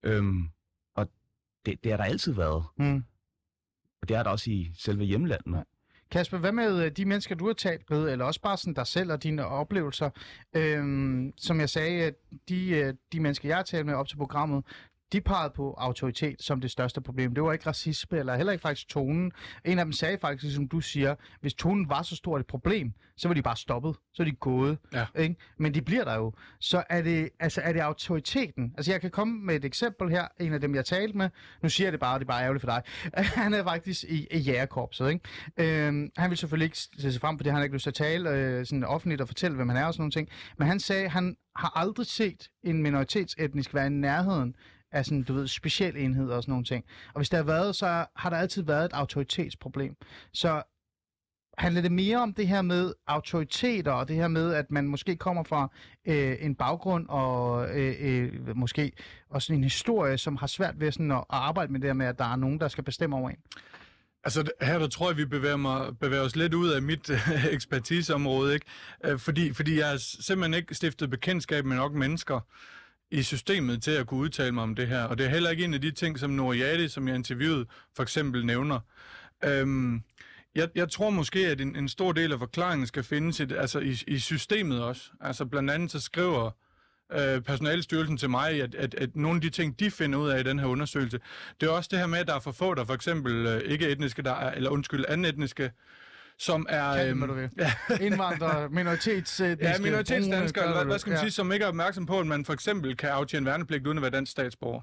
øhm, og det, det har der altid været. Mm. Og det er der også i selve hjemlandet. Ja. Kasper, hvad med de mennesker, du har talt med, eller også bare sådan dig selv og dine oplevelser? Øhm, som jeg sagde, de, de mennesker, jeg har talt med op til programmet, de pegede på autoritet som det største problem. Det var ikke racisme, eller heller ikke faktisk tonen. En af dem sagde faktisk, som du siger, hvis tonen var så stort et problem, så var de bare stoppet. Så var de gået. Ja. Ikke? Men de bliver der jo. Så er det, altså, er det autoriteten? Altså, jeg kan komme med et eksempel her. En af dem, jeg talte med. Nu siger jeg det bare, og det er bare ærgerligt for dig. Han er faktisk i, i jægerkorpset. Ikke? Øhm, han vil selvfølgelig ikke sætte sig frem, fordi han ikke lyst til at tale øh, sådan offentligt og fortælle, hvem han er og sådan nogle ting. Men han sagde, at han har aldrig set en minoritetsetnisk være i nærheden af sådan, du ved, speciel enhed og sådan nogle ting. Og hvis der har været, så har der altid været et autoritetsproblem. Så handler det mere om det her med autoriteter, og det her med, at man måske kommer fra øh, en baggrund, og øh, øh, måske også en historie, som har svært ved sådan, at arbejde med det her med, at der er nogen, der skal bestemme over en? Altså her, der tror jeg, vi bevæger, mig, bevæger os lidt ud af mit øh, ekspertiseområde, ikke? Fordi, fordi jeg har simpelthen ikke stiftet bekendtskab med nok mennesker i systemet til at kunne udtale mig om det her. Og det er heller ikke en af de ting, som Noriade, som jeg interviewede, for eksempel nævner. Øhm, jeg, jeg tror måske, at en, en stor del af forklaringen skal findes i, altså i, i systemet også. Altså blandt andet så skriver øh, Personalestyrelsen til mig, at, at, at nogle af de ting, de finder ud af i den her undersøgelse, det er også det her med, at der er for få, der for eksempel øh, ikke etniske, der er, eller undskyld, anden etniske, som er øhm, ja. indvandrere, minoritetsdanskere. Ja, minoritetsdanskere, hvad, hvad skal man ja. sige, som ikke er opmærksom på, at man for eksempel kan aftjene værnepligt uden at være dansk statsborger.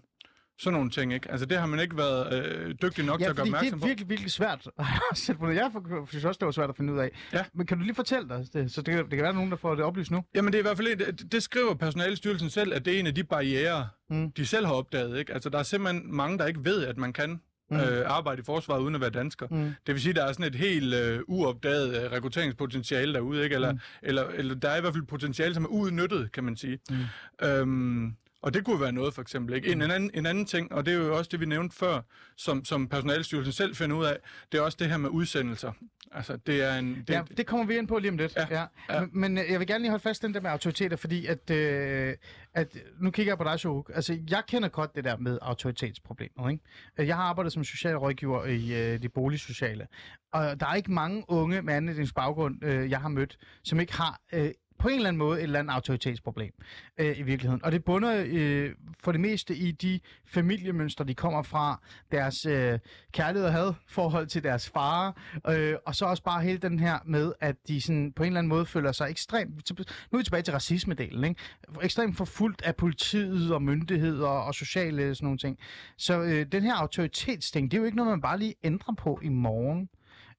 Sådan nogle ting, ikke? Altså det har man ikke været øh, dygtig nok ja, til at gøre opmærksom på. Ja, det er virkelig, virkelig svært at sætte på det. Jeg synes også, det var svært at finde ud af. Ja. Men kan du lige fortælle dig det? Så det, det kan være nogen, der får det oplyst nu. Jamen det er i hvert fald det, det skriver Personalestyrelsen selv, at det er en af de barrierer, mm. de selv har opdaget, ikke? Altså der er simpelthen mange, der ikke ved, at man kan Mm. Øh, arbejde i forsvaret uden at være dansker. Mm. Det vil sige, at der er sådan et helt øh, uopdaget øh, rekrutteringspotentiale derude, ikke? Eller, mm. eller, eller der er i hvert fald potentiale, som er udnyttet, kan man sige. Mm. Øhm, og det kunne være noget, for eksempel. Ikke? En, en, anden, en anden ting, og det er jo også det, vi nævnte før, som, som Personalestyrelsen selv finder ud af, det er også det her med udsendelser. Altså, det er en... Det, ja, det kommer vi ind på lige om lidt. Ja, ja. Ja. Men, men jeg vil gerne lige holde fast den der med autoriteter, fordi at, øh, at nu kigger jeg på dig, Shuruk. Altså, jeg kender godt det der med autoritetsproblemer, ikke? Jeg har arbejdet som socialrådgiver i øh, det boligsociale, og der er ikke mange unge med anden etnisk baggrund, øh, jeg har mødt, som ikke har... Øh, på en eller anden måde et eller andet autoritetsproblem øh, i virkeligheden. Og det bunder øh, for det meste i de familiemønstre, de kommer fra, deres øh, kærlighed og had, forhold til deres far, øh, og så også bare hele den her med, at de sådan, på en eller anden måde føler sig ekstremt... Nu er vi tilbage til racismedelen, ikke? Ekstremt forfulgt af politiet og myndigheder og sociale sådan nogle ting. Så øh, den her autoritetsting, det er jo ikke noget, man bare lige ændrer på i morgen.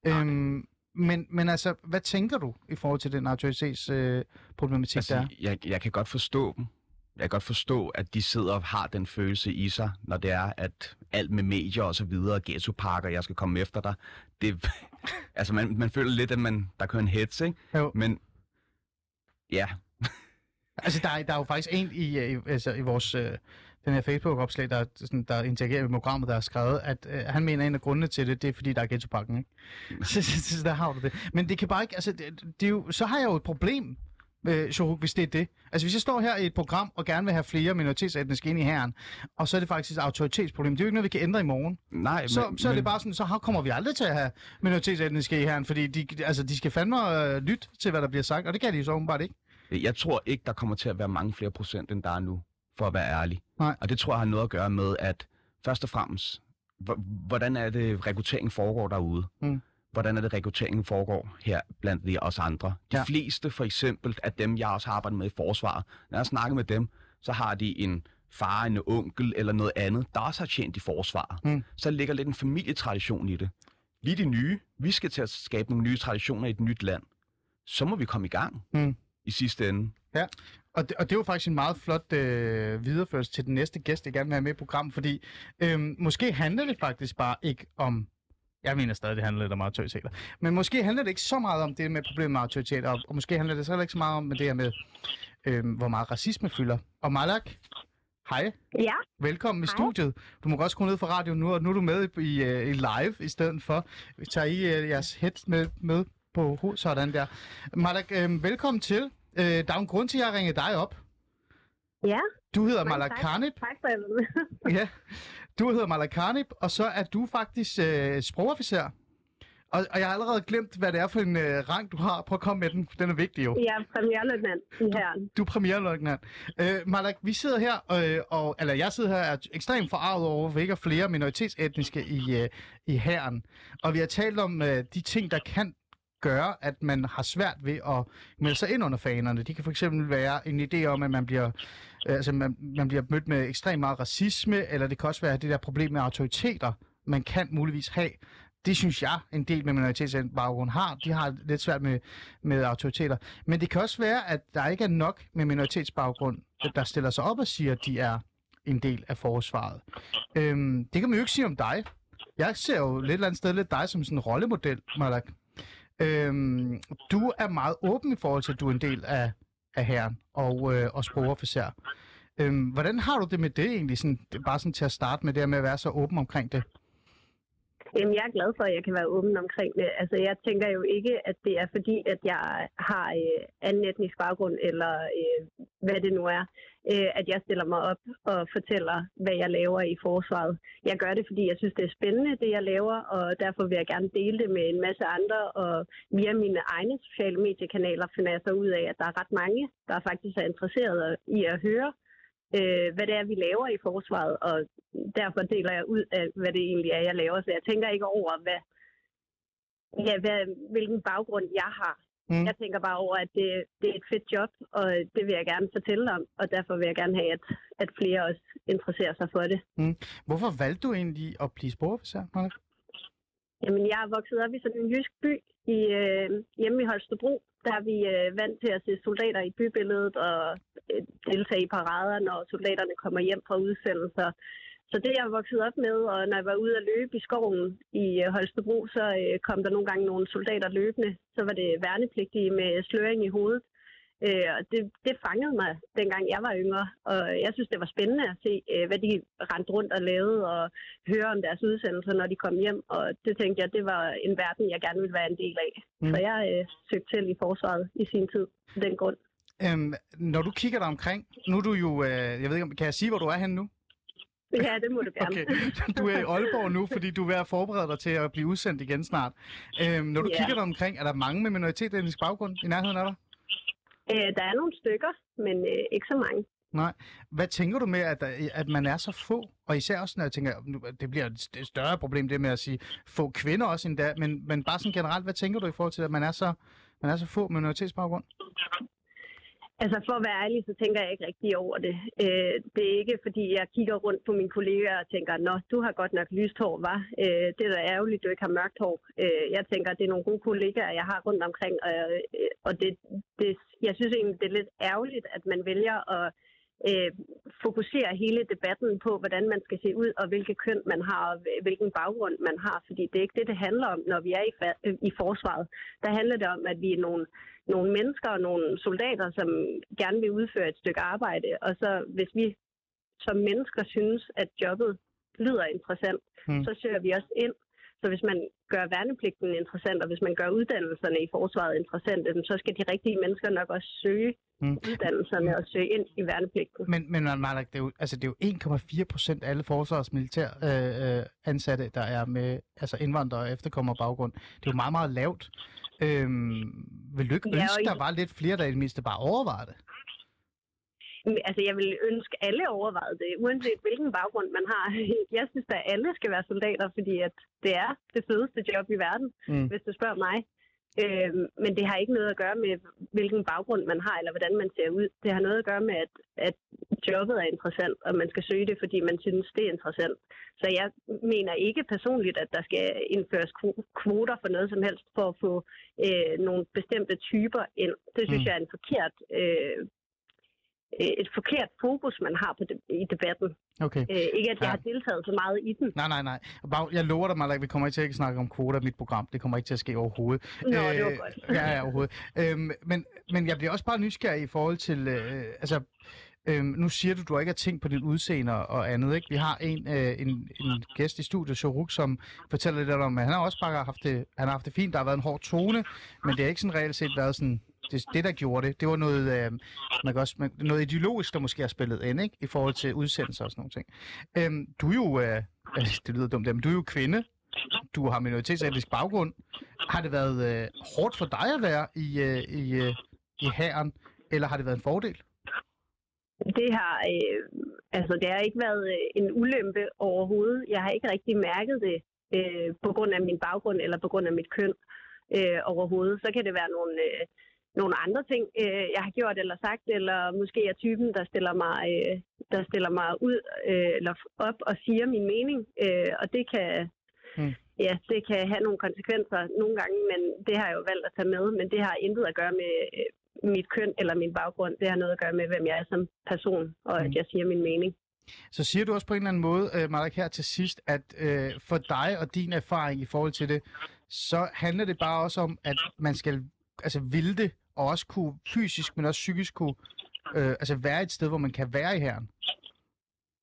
Øhm, Men, men altså, hvad tænker du i forhold til den autoritetsproblematik, øh, altså, der er? Jeg, jeg kan godt forstå dem. Jeg kan godt forstå, at de sidder og har den følelse i sig, når det er, at alt med medier og så videre, ghettoparker, jeg skal komme efter dig. Det, altså, man, man føler lidt, at man, der kører en hets, ikke? Jo. Men, ja. Altså, der er, der er jo faktisk en i, i, altså, i vores... Øh, den her Facebook-opslag, der, sådan, der interagerer med programmet, der har skrevet, at øh, han mener, en af grundene til det, det er, fordi der er ghettopakken, ikke? Så, så, så der har du det. Men det kan bare ikke, altså, det, det er jo, så har jeg jo et problem, øh, Shuruk, hvis det er det. Altså, hvis jeg står her i et program, og gerne vil have flere minoritetsetniske ind i hæren, og så er det faktisk et autoritetsproblem. Det er jo ikke noget, vi kan ændre i morgen. Nej, så, men, så er det bare sådan, så kommer vi aldrig til at have minoritetsetniske i hæren, fordi de, altså, de skal fandme øh, lytte til, hvad der bliver sagt, og det kan de jo så åbenbart ikke. Jeg tror ikke, der kommer til at være mange flere procent, end der er nu, for at være ærlig. Nej. Og det tror jeg har noget at gøre med, at først og fremmest, hvordan er det, rekrutteringen foregår derude? Mm. hvordan er det, rekrutteringen foregår her blandt de os andre. De ja. fleste, for eksempel, af dem, jeg også har arbejdet med i forsvaret, når jeg snakker med dem, så har de en far, en onkel eller noget andet, der også har tjent i forsvaret. Mm. Så ligger lidt en familietradition i det. Vi er de nye. Vi skal til at skabe nogle nye traditioner i et nyt land. Så må vi komme i gang mm. i sidste ende. Ja, og det, og det er jo faktisk en meget flot øh, videreførelse til den næste gæst, jeg gerne vil have med i programmet, fordi øh, måske handler det faktisk bare ikke om... Jeg mener stadig, det handler lidt om autoriteter. Men måske handler det ikke så meget om det med problemet med autoriteter, og, og måske handler det så ikke så meget om det her med, øh, hvor meget racisme fylder. Og Malak, hej. Ja. Velkommen i studiet. Du må godt skrue ned for radioen nu, og nu er du med i, i, i live i stedet for. Tager I uh, jeres head med, med på hovedet, sådan der. Malak, øh, velkommen til. Øh, der er en grund til, at jeg ringer dig op. Ja. Du hedder Malak Grane. Tak for det. Ja. Du hedder Malak Grane, og så er du faktisk øh, sprogofficer. Og, og jeg har allerede glemt, hvad det er for en øh, rang, du har. Prøv at komme med den, den er vigtig jo. Ja, premierløjtnant i hæren. Du, du er premierløjtnant. Øh, Malak, vi sidder her, øh, og, eller jeg sidder her, er ekstremt forarvet over, at vi ikke har flere minoritetsetniske i, øh, i hæren. Og vi har talt om øh, de ting, der kan gøre, at man har svært ved at melde sig ind under fanerne. Det kan for eksempel være en idé om, at man bliver, altså man, man bliver mødt med ekstremt meget racisme, eller det kan også være det der problem med autoriteter, man kan muligvis have. Det synes jeg, en del med minoritetsbaggrund har. De har lidt svært med, med autoriteter. Men det kan også være, at der ikke er nok med minoritetsbaggrund, der stiller sig op og siger, at de er en del af forsvaret. Øhm, det kan man jo ikke sige om dig. Jeg ser jo lidt eller andet sted lidt dig som sådan en rollemodel, Malak. Øhm, du er meget åben i forhold til, at du er en del af, af hæren og, øh, og sprogofficer. Øhm, hvordan har du det med det egentlig? Sådan, bare sådan til at starte med det med at være så åben omkring det. Jamen, jeg er glad for, at jeg kan være åben omkring det. Altså, jeg tænker jo ikke, at det er fordi, at jeg har øh, anden etnisk baggrund, eller øh, hvad det nu er, øh, at jeg stiller mig op og fortæller, hvad jeg laver i forsvaret. Jeg gør det, fordi jeg synes, det er spændende, det jeg laver, og derfor vil jeg gerne dele det med en masse andre, og via mine egne sociale mediekanaler finder jeg så ud af, at der er ret mange, der faktisk er interesserede i at høre, øh, hvad det er, vi laver i forsvaret, og derfor deler jeg ud af, hvad det egentlig er, jeg laver. Så jeg tænker ikke over, hvad, ja, hvad, hvilken baggrund jeg har. Mm. Jeg tænker bare over, at det, det er et fedt job, og det vil jeg gerne fortælle om. Og derfor vil jeg gerne have, at, at flere også interesserer sig for det. Mm. Hvorfor valgte du egentlig at blive sprogofficer, Malak? Jamen, jeg er vokset op i sådan en jysk by i, øh, hjemme i Holstebro. Der er vi øh, vant til at se soldater i bybilledet og øh, deltage i parader, når soldaterne kommer hjem fra udsendelser. Så det, jeg voksede op med, og når jeg var ude at løbe i skoven i Holstebro, så øh, kom der nogle gange nogle soldater løbende. Så var det værnepligtige med sløring i hovedet. Øh, og det, det fangede mig, dengang jeg var yngre. Og jeg synes, det var spændende at se, øh, hvad de rendte rundt og lavede, og høre om deres udsendelser, når de kom hjem. Og det tænkte jeg, det var en verden, jeg gerne ville være en del af. Mm. Så jeg øh, søgte til i forsvaret i sin tid, på den grund. Øhm, når du kigger dig omkring, nu er du jo, øh, jeg ved ikke, kan jeg sige, hvor du er henne nu? Ja, det må du gerne. Okay. Du er i Aalborg nu, fordi du er ved at forberede dig til at blive udsendt igen snart. Øhm, når du yeah. kigger dig omkring, er der mange med minoritetsetnisk baggrund i nærheden af dig? Øh, der er nogle stykker, men øh, ikke så mange. Nej. Hvad tænker du med, at, at man er så få? Og især også, når jeg tænker, det bliver et større problem, det med at sige få kvinder også endda. Men, men bare sådan generelt, hvad tænker du i forhold til, at man er så, man er så få med minoritetsbaggrund? Altså for at være ærlig, så tænker jeg ikke rigtig over det. Øh, det er ikke, fordi jeg kigger rundt på mine kolleger og tænker, nå, du har godt nok lyst hår, hva? Øh, det er da ærgerligt, du ikke har mørkt hår. Øh, jeg tænker, det er nogle gode kolleger, jeg har rundt omkring, og, og det, det, jeg synes egentlig, det er lidt ærgerligt, at man vælger at øh, fokusere hele debatten på, hvordan man skal se ud, og hvilke køn man har, og hvilken baggrund man har, fordi det er ikke det, det handler om, når vi er i, fa- i forsvaret. Der handler det om, at vi er nogle... nogle mennesker og nogle soldater, som gerne vil udføre et stykke arbejde. Og så hvis vi som mennesker synes, at jobbet lyder interessant, mm. så søger vi også ind. Så hvis man gør værnepligten interessant, og hvis man gør uddannelserne i forsvaret interessante, så skal de rigtige mennesker nok også søge mm. uddannelserne og søge ind i værnepligten. Men, men Malak, det er jo, altså, det er jo en komma fire procent af alle forsvars- og militær øh, ansatte, der er med altså indvandrere og efterkommere baggrund. Det er jo meget, meget lavt. Øhm, vil du ikke ønske, ja, og... der var lidt flere, der i det mindste bare overvejer det? altså jeg vil ønske alle overvejede det, uanset hvilken baggrund man har. Jeg synes, at alle skal være soldater, fordi at det er det fedeste job i verden, mm. hvis du spørger mig. Øh, men det har ikke noget at gøre med, hvilken baggrund man har, eller hvordan man ser ud. Det har noget at gøre med, at, at jobbet er interessant, og man skal søge det, fordi man synes, det er interessant. Så jeg mener ikke personligt, at der skal indføres kvoter for noget som helst, for at få øh, nogle bestemte typer ind. Det synes mm. jeg er en forkert, øh, et forkert fokus, man har på de, i debatten. Okay. Øh, ikke at jeg ja. har deltaget så meget i den. Nej, nej, nej. Bare, jeg lover dig, Malak, vi kommer ikke til at snakke om kvoter i mit program. Det kommer ikke til at ske overhovedet. Nå, øh, det var godt. Ja, ja, overhovedet. Øhm, men, men jeg bliver også bare nysgerrig i forhold til... Øh, altså, øhm, nu siger du, du ikke har tænkt på dit udseende og andet, ikke? Vi har en, øh, en, en gæst i studiet, Shuruk, som fortæller lidt om, at han har også bare haft det, han har haft det fint. Der har været en hård tone, men det har ikke sådan reelt set været sådan... Det, det, der gjorde det, det var noget, øh, man kan også, man, noget ideologisk, der måske har spillet ind, ikke? I forhold til udsendelser og sådan nogle ting. Øhm, du er jo, øh, det lyder dumt, men du er jo kvinde, du har minoritetsetnisk baggrund. Har det været øh, hårdt for dig at være i, øh, i, øh, i hæren, eller har det været en fordel? Det har, øh, altså, det har ikke været en ulempe overhovedet. Jeg har ikke rigtig mærket det øh, på grund af min baggrund eller på grund af mit køn øh, overhovedet. Så kan det være nogle... Øh, Nogle andre ting, øh, jeg har gjort eller sagt, eller måske er typen, der stiller mig, øh, der stiller mig ud øh, eller op og siger min mening. Øh, og det kan, mm. ja, det kan have nogle konsekvenser nogle gange, men det har jeg jo valgt at tage med. Men det har intet at gøre med øh, mit køn eller min baggrund. Det har noget at gøre med, hvem jeg er som person, og mm. at jeg siger min mening. Så siger du også på en eller anden måde, øh, Malak, her til sidst, at øh, for dig og din erfaring i forhold til det, så handler det bare også om, at man skal altså, ville det, og også kunne fysisk, men også psykisk kunne øh, altså være et sted, hvor man kan være i hæren.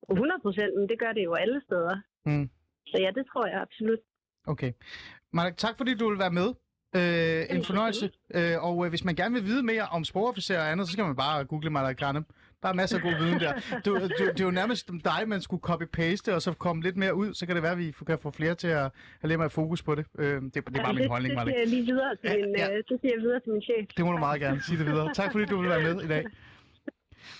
hundrede procent, men det gør det jo alle steder. Mm. Så ja, det tror jeg absolut. Okay. Malak, tak fordi du vil være med. Øh, en fornøjelse. Øh, og øh, hvis man gerne vil vide mere om sporofficerer og andet, så skal man bare google Malak Grane. Der er masser af god viden der. Du, du, det er jo nærmest dig, man skulle copy-paste, og så komme lidt mere ud, så kan det være, at vi kan få flere til at have lidt mere fokus på det. Øh, det, det er bare ja, min det, holdning, Malak. Det siger jeg videre til min chef. Det må du meget gerne sige det videre. Tak fordi du vil være med i dag.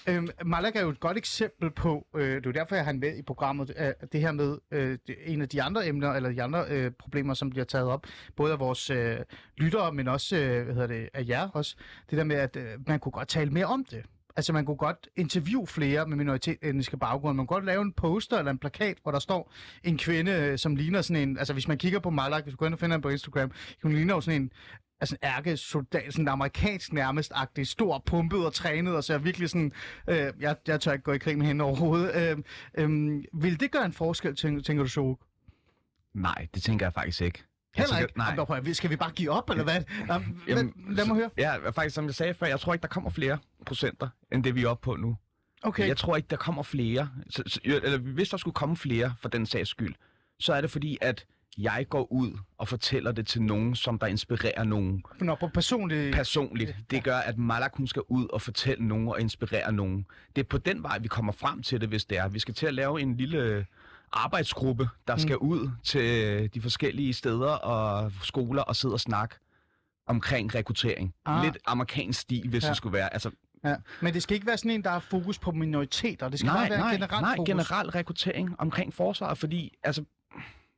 Øhm, Malak er jo et godt eksempel på, øh, det er jo derfor, jeg har han med i programmet, øh, det her med øh, det, en af de andre emner, eller de andre øh, problemer, som bliver taget op, både af vores øh, lyttere, men også øh, hvad hedder det, af jer også, det der med, at øh, man kunne godt tale mere om det. Altså man kunne godt interviewe flere med minoritetsetniske baggrund. Man kunne godt lave en poster eller en plakat, hvor der står en kvinde, som ligner sådan en, altså hvis man kigger på Malak, hvis du går ind og finder ham på Instagram, hun ligner jo sådan en, altså en ærkesoldat, sådan en amerikansk nærmest-agtig, stor, pumpet og trænet, og så er virkelig sådan, øh, jeg, jeg tør ikke gå i krig med hende overhovedet. Øh, øh, vil det gøre en forskel, tænker du, Shuruk? Nej, det tænker jeg faktisk ikke. Heller ikke? Altså, nej. Skal vi bare give op, eller hvad? Jamen, lad, lad mig høre. Ja, faktisk som jeg sagde før, jeg tror ikke, der kommer flere procenter, end det vi er oppe på nu. Okay. Jeg tror ikke, der kommer flere. Så, så, eller hvis der skulle komme flere, for den sags skyld, så er det fordi, at jeg går ud og fortæller det til nogen, som der inspirerer nogen. Nå, på personligt... Personligt. Det gør, at Malak hun skal ud og fortælle nogen og inspirere nogen. Det er på den vej, vi kommer frem til det, hvis det er. Vi skal til at lave en lille arbejdsgruppe, der mm. skal ud til de forskellige steder og skoler og sidde og snakke omkring rekruttering. Ah. Lidt amerikansk stil, hvis ja. det skulle være. Altså, ja. Men det skal ikke være sådan en, der har fokus på minoriteter. Det skal nej, bare være nej, generelt nej, fokus. Nej, generel rekruttering omkring forsvaret, fordi... altså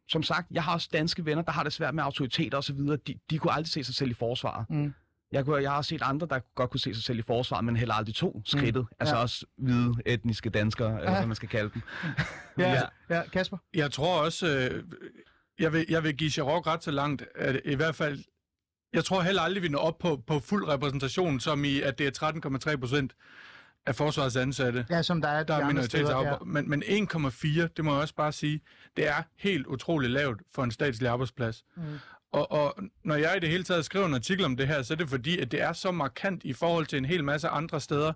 som sagt, jeg har også danske venner, der har det svært med autoriteter osv. De, de kunne aldrig se sig selv i forsvaret. Mm. Jeg, kunne, jeg har set andre, der godt kunne se sig selv i forsvaret, men heller aldrig to skridtet. Mm. Altså ja. også hvide etniske danskere, eller hvad man skal kalde dem. ja, ja. ja, Kasper? Jeg tror også, øh, jeg, vil, jeg vil give Shuruk ret så langt, at i hvert fald, jeg tror heller aldrig, vi når op på, på fuld repræsentation, som i, at det er tretten komma tre procent af forsvarets ansatte. Ja, som der er, der er minoritetsarbejde. Ja. Men, men en komma fire, det må jeg også bare sige, det er helt utroligt lavt for en statslig arbejdsplads. Mm. Og, og når jeg i det hele taget skriver en artikel om det her, så er det fordi, at det er så markant i forhold til en hel masse andre steder,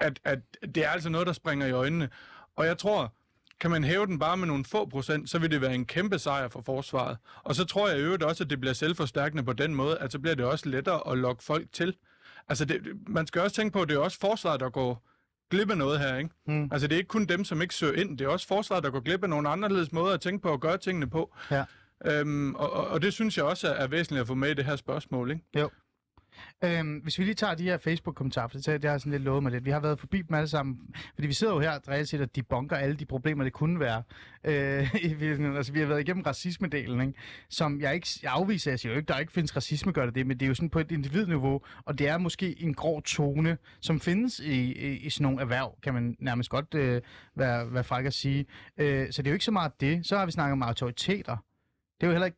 at, at det er altså noget, der springer i øjnene. Og jeg tror, kan man hæve den bare med nogle få procent, så vil det være en kæmpe sejr for forsvaret. Og så tror jeg i øvrigt også, at det bliver selvforstærkende på den måde, at så bliver det også lettere at lokke folk til. Altså, det, man skal også tænke på, at det er også forsvaret, der går glip af noget her, ikke? Mm. Altså, det er ikke kun dem, som ikke søger ind. Det er også forsvaret, der går glip af nogle anderledes måder at tænke på og gøre tingene på. Ja. Øhm, og, og det synes jeg også er væsentligt at få med i det her spørgsmål, ikke? Jo. Øhm, hvis vi lige tager de her Facebook-kommentarer, for det har jeg sådan lidt lovet mig lidt. Vi har været forbi dem alle sammen, fordi vi sidder jo her og drejer sig, at de bunker alle de problemer, det kunne være. Øh, i, altså, vi har været igennem racismedelen, ikke? Som jeg ikke jeg afviser, jeg siger jo ikke, der ikke findes racisme, gør det det, men det er jo sådan på et individniveau, og det er måske en grov tone, som findes i, i, i sådan nogle erhverv, kan man nærmest godt øh, være, være fræk at sige. Øh, så det er jo ikke så meget det. Så har vi snakket om autoriteter. Det er jo heller ikke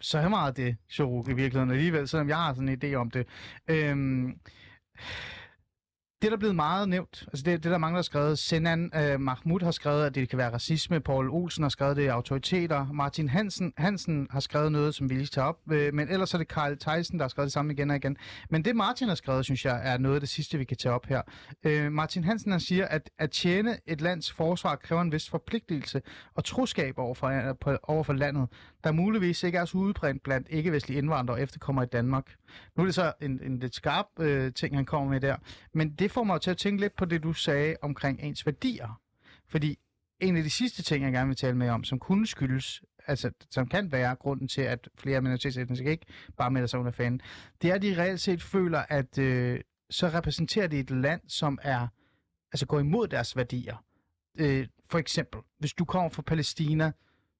så er meget det, Shuruk, i virkeligheden alligevel, selvom jeg har sådan en idé om det. Øhm, det, der er blevet meget nævnt, altså det, det der mange, der har skrevet, Senan øh, Mahmoud har skrevet, at det kan være racisme, Paul Olsen har skrevet, det er autoriteter, Martin Hansen, Hansen har skrevet noget, som vi lige tager op, øh, men ellers er det Carl Tejsen, der har skrevet det samme igen og igen. Men det, Martin har skrevet, synes jeg, er noget af det sidste, vi kan tage op her. Øh, Martin Hansen, han siger, at at tjene et lands forsvar kræver en vis forpligtelse og troskab overfor, overfor landet, der muligvis ikke er så udbredt blandt ikke-vestlige indvandrere og efterkommere i Danmark. Nu er det så en, en lidt skarp øh, ting, han kommer med der, men det får mig til at tænke lidt på det, du sagde omkring ens værdier. Fordi en af de sidste ting, jeg gerne vil tale med om, som kunne skyldes, altså som kan være grunden til, at flere minoritetsetniske ikke bare melder sig under fanen, det er, at de reelt set føler, at øh, så repræsenterer de et land, som er altså går imod deres værdier. Øh, for eksempel, hvis du kommer fra Palæstina,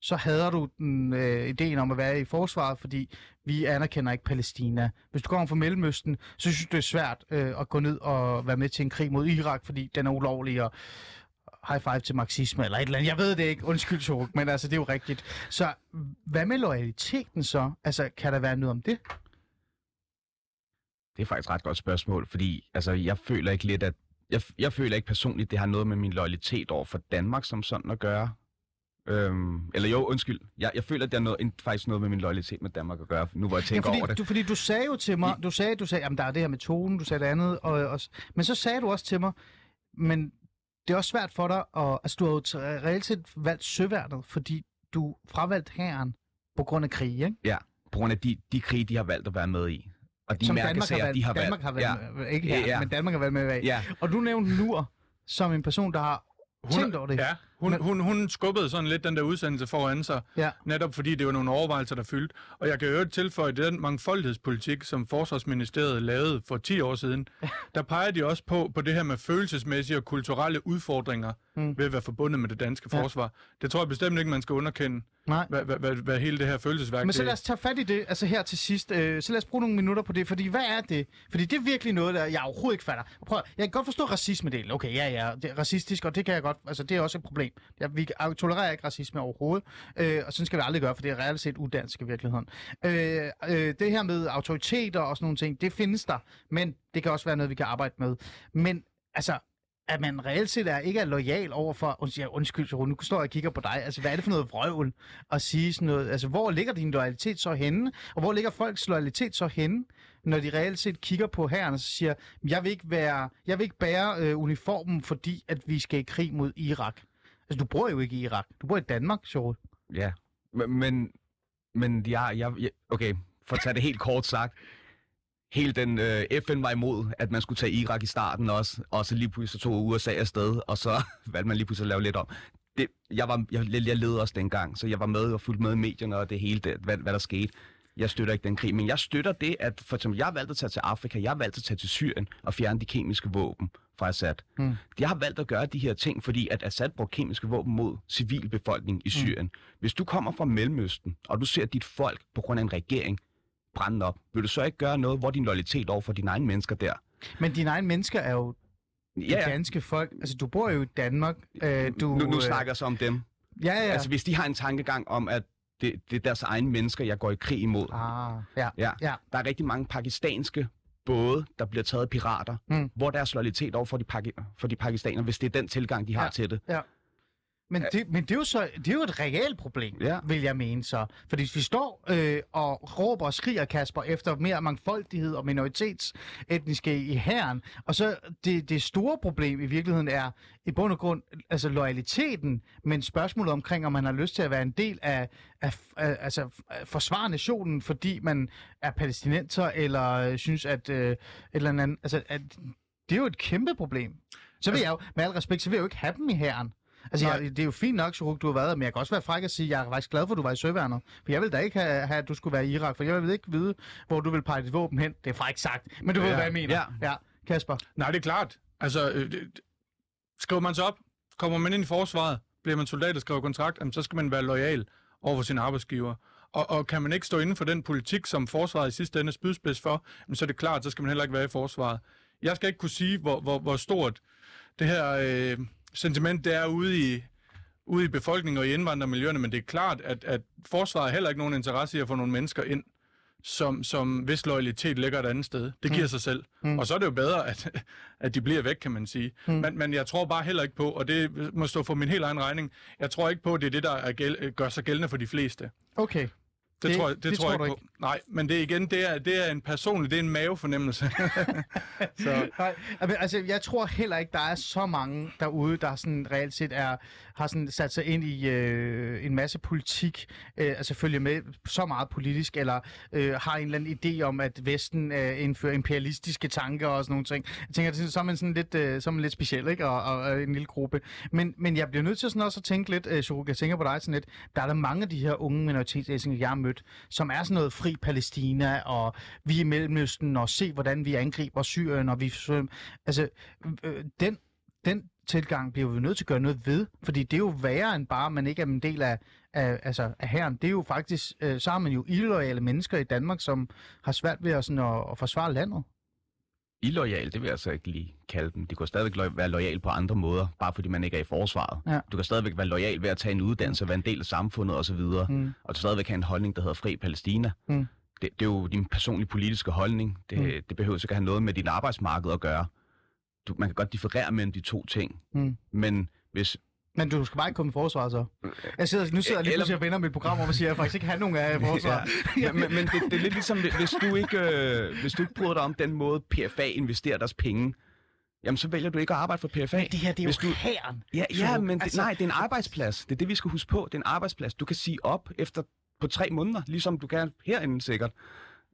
så hader du den, øh, ideen om at være i forsvaret, fordi vi anerkender ikke Palæstina. Hvis du kommer fra Mellemøsten, så synes du, det er svært øh, at gå ned og være med til en krig mod Irak, fordi den er ulovlig, og high five til marxisme eller et eller andet. Jeg ved det ikke, undskyld Shuruk, men altså, det er jo rigtigt. Så hvad med loyaliteten så? Altså, kan der være noget om det? Det er faktisk et ret godt spørgsmål, fordi altså, jeg føler ikke lidt, at jeg, jeg føler ikke personligt, det har noget med min loyalitet over for Danmark som sådan at gøre. Øhm, eller jo, undskyld. Jeg, jeg føler, at det er noget, faktisk noget med min loyalitet med Danmark at gøre, nu hvor jeg tænker ja, fordi, over det. Du, fordi du sagde jo til mig, du sagde, du sagde, jamen der er det her med tonen, du sagde det andet, og, og, men så sagde du også til mig, men det er også svært for dig, og, altså du har jo reelt set valgt søværnet, fordi du fravalgt hæren på grund af krig, ikke? Ja, på grund af de, de krige, de har valgt at være med i. Og de som mærkesager, har de har Danmark valgt. Danmark har valgt, ja. Ikke her, ja. Men Danmark har valgt med i. Ja. Og du nævnte Nur som en person, der har Hun, det. Ja, hun, hun, hun skubbede sådan lidt den der udsendelse foran sig, ja. Netop fordi det var nogle overvejelser, der fyldte. Og jeg kan jo tilføje den mangfoldighedspolitik, som Forsvarsministeriet lavede for ti år siden. Der peger de også på, på det her med følelsesmæssige og kulturelle udfordringer mm. ved at være forbundet med det danske ja. forsvar. Det tror jeg bestemt ikke, man skal underkende, hvad, hvad, hvad, hvad hele det her følelsesværk. Men så lad os tage fat i det, altså her til sidst. Øh, så lad os bruge nogle minutter på det, fordi hvad er det? Fordi det er virkelig noget, der jeg overhovedet ikke fatter. Prøv, jeg kan godt forstå racismedelen. Okay, ja, ja, det er racistisk, og det kan jeg godt. Altså, det er også et problem. Ja, vi tolererer ikke racisme overhovedet, øh, og sådan skal vi aldrig gøre, for det er reelt set udansk i virkeligheden. Øh, øh, det her med autoriteter og sådan nogle ting, det findes der, men det kan også være noget, vi kan arbejde med. Men altså, at man reelt set er, ikke er lojal overfor, ja, undskyld, Shuruk, nu står jeg og kigger på dig, altså, hvad er det for noget vrøvl at sige sådan noget? Altså, hvor ligger din loyalitet så henne? Og hvor ligger folks loyalitet så henne, når de reelt set kigger på hæren og siger, jeg vil ikke være, jeg vil ikke bære øh, uniformen, fordi at vi skal i krig mod Irak. Altså, du bor jo ikke i Irak. Du bor i Danmark, Shuruk. Ja, men, men ja, jeg, jeg, okay, for at tage det helt kort sagt, hele den øh, F N var imod, at man skulle tage Irak i starten også, og så lige pludselig tog U S A afsted, og så valgte man lige pludselig at lave lidt om. Det, jeg, var, jeg, jeg ledede også dengang, så jeg var med og fulgte med i medierne og det hele, det, hvad, hvad der skete. Jeg støtter ikke den krig, men jeg støtter det, at for eksempel, jeg valgte at tage til Afrika, jeg valgte at tage til Syrien og fjerne de kemiske våben fra Assad. Mm. Jeg har valgt at gøre de her ting, fordi at Assad brugte kemiske våben mod civilbefolkningen i Syrien. Mm. Hvis du kommer fra Mellemøsten, og du ser dit folk på grund af en regering brænde op, vil du så ikke gøre noget, hvor din loyalitet over for dine egne mennesker der? Men dine egne mennesker er jo de ja, danske folk. Altså, du bor jo i Danmark. Øh, du, nu, nu snakker jeg så om dem. Ja, ja. Altså, hvis de har en tankegang om, at det, det er deres egne mennesker, jeg går i krig imod. Ah, ja, ja. Ja. Der er rigtig mange pakistanske både, der bliver taget pirater, mm. hvor deres loyalitet over for de, paki- for de pakistanere, hvis det er den tilgang, de har ja, til det. Ja. Men, det, men det, er jo så, det er jo et reelt problem, ja. Vil jeg mene så. Fordi hvis vi står øh, og råber og skriger, Kasper, efter mere mangfoldighed og minoritetsetniske i hæren, og så det, det store problem i virkeligheden er i bund og grund altså loyaliteten, men spørgsmålet omkring, om man har lyst til at være en del af, af, af altså forsvare nationen, fordi man er palæstinenser, eller synes, at øh, et eller andet, altså, at det er jo et kæmpe problem. Så vil jeg jo, med al respekt, så vil jeg jo ikke have dem i hæren. Altså, jeg, det er jo fint nok, Shuruk, du har været der, men jeg kan også være fræk at sige, at jeg er faktisk glad for, at du var i Søværnet. For jeg ville da ikke have, have, at du skulle være i Irak, for jeg ville ikke vide, hvor du ville pege dit våben hen. Det er frækt sagt, men du ja. ved, hvad jeg mener. Ja. ja, Kasper? Nej, det er klart. Altså, øh, det, skriver man sig op, kommer man ind i forsvaret, bliver man soldat og skriver kontrakt, jamen, så skal man være loyal over for sin arbejdsgiver. Og, og kan man ikke stå inden for den politik, som forsvaret i sidste ende er spydspids for, jamen, så er det klart, så skal man heller ikke være i forsvaret. Jeg skal ikke kunne sige, hvor, hvor, hvor stort det her øh, sentiment det er ude i, ude i befolkningen og i indvandrermiljøerne, men det er klart, at, at forsvaret har heller ikke nogen interesse i at få nogle mennesker ind, som, som hvis loyalitet ligger et andet sted. Det giver mm. sig selv. Mm. Og så er det jo bedre, at, at de bliver væk, kan man sige. Mm. Men, men jeg tror bare heller ikke på, og det må stå for min helt egen regning, jeg tror ikke på, at det er det, der er gæl- gør sig gældende for de fleste. Okay. Det, det tror jeg, det det tror jeg tror ikke, på. ikke Nej, men det igen, det er, det er en personlig, det er en mavefornemmelse. Så. Nej, altså, jeg tror heller ikke, der er så mange derude, der sådan reelt set er, har sådan sat sig ind i øh, en masse politik, øh, altså følger med så meget politisk, eller øh, har en eller anden idé om, at Vesten øh, indfører imperialistiske tanker og sådan nogle ting. Jeg tænker, så er man sådan lidt, øh, så er man lidt speciel, ikke? Og, og, og en lille gruppe. Men, men jeg bliver nødt til sådan også at tænke lidt, øh, Shuruk, jeg tænker på dig sådan lidt, der er der mange af de her unge minoritetsæsninger, jeg har mødt, som er sådan noget fri Palæstina, og vi i Mellemøsten, og se, hvordan vi angriber Syrien, og vi... Altså, øh, den, den tilgang bliver vi nødt til at gøre noget ved, fordi det er jo værre end bare, man ikke er en del af, af, altså, af hæren. Det er jo faktisk... Øh, så har man jo illoyale mennesker i Danmark, som har svært ved at, sådan, at, at forsvare landet. Illoyale, det vil jeg altså ikke lige kalde dem. De kan stadigvæk lo- være loyale på andre måder, bare fordi man ikke er i forsvaret. Ja. Du kan stadigvæk være loyal ved at tage en uddannelse, være en del af samfundet osv., og, mm. og du stadigvæk have en holdning, der hedder Fri Palæstina. Mm. Det, det er jo din personlige politiske holdning. Det, mm. det behøver ikke at have noget med dit arbejdsmarked at gøre. Du, man kan godt differere mellem de to ting, mm. men hvis... Men du skal bare ikke komme i forsvar, så? Jeg sidder, nu sidder jeg lige pludselig og vender mit program, og man siger, at jeg faktisk ikke har nogen af forsvar. Ja. Ja, men men det, det er lidt ligesom, hvis du ikke, øh, hvis du ikke bryder dig om den måde, P F A investerer deres penge, jamen så vælger du ikke at arbejde for P F A. Men det her, det er hvis jo du... hæren. Ja, ja men det, altså... nej, det er en arbejdsplads. Det er det, vi skal huske på. Det er en arbejdsplads. Du kan sige op efter på tre måneder, ligesom du kan herinde sikkert.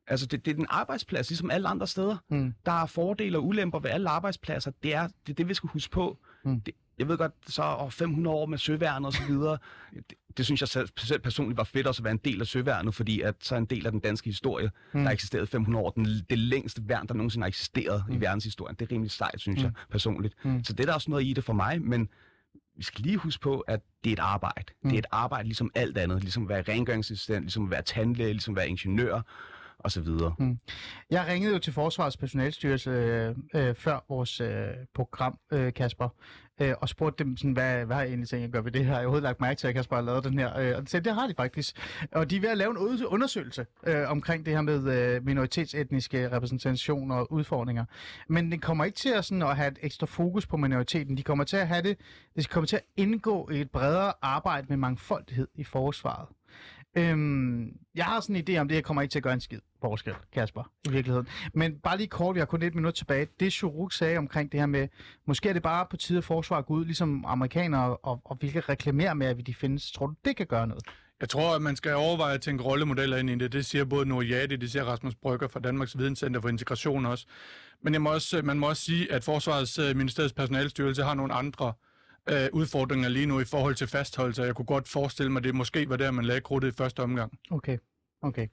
Altså, det, det er en arbejdsplads, ligesom alle andre steder. Mm. Der er fordele og ulemper ved alle arbejdspladser. Det er det, er det vi skal huske på. Mm. Det, Jeg ved godt, så over fem hundrede år med søværnet og så videre. Det, det synes jeg selv, selv personligt var fedt også at være en del af søværnet, fordi at så en del af den danske historie, mm. der eksisterede fem hundrede år. Den, det længste værn, der nogensinde har eksisteret mm. i verdenshistorien. Det er rimelig sejt, synes mm. jeg personligt. Mm. Så det er der også noget i det for mig, men vi skal lige huske på, at det er et arbejde. Mm. Det er et arbejde ligesom alt andet. Ligesom at være rengøringsassistent, ligesom at være tandlæge, ligesom at være ingeniør. Og så videre. Mm. Jeg ringede jo til Forsvarets Personalstyrelse øh, øh, før vores øh, program, øh, Kasper, øh, og spurgte dem, sådan, hvad, hvad har jeg egentlig tænkt at gøre ved det her? Jeg har overhovedet lagt mærke til, at Kasper har lavet den her, øh, og de sagde, det har de faktisk. Og de er ved at lave en undersøgelse øh, omkring det her med øh, minoritetsetniske repræsentationer og udfordringer. Men det kommer ikke til at, sådan, at have et ekstra fokus på minoriteten. De kommer til at have det, det kommer til at indgå i et bredere arbejde med mangfoldighed i forsvaret. Øhm, jeg har sådan en idé om det, jeg kommer ikke til at gøre en skid forskel, Kasper, i virkeligheden. Men bare lige kort, vi har kun et minut tilbage. Det Shuruk sagde omkring det her med, måske er det bare på tide at forsvaret går ud, ligesom amerikanere, og, og vi kan reklamere med, at de findes. Tror du, det kan gøre noget? Jeg tror, at man skal overveje at tænke rollemodeller ind i det. Det siger både Noriade, det siger Rasmus Brygger fra Danmarks Videnscenter for Integration også. Men jeg må også, man må også sige, at Forsvarets Ministeriets Personalstyrelse har nogle andre udfordringer lige nu i forhold til fastholdelse. Jeg kunne godt forestille mig, det måske var der, man lagde krudtet i første omgang. Okay. Okay.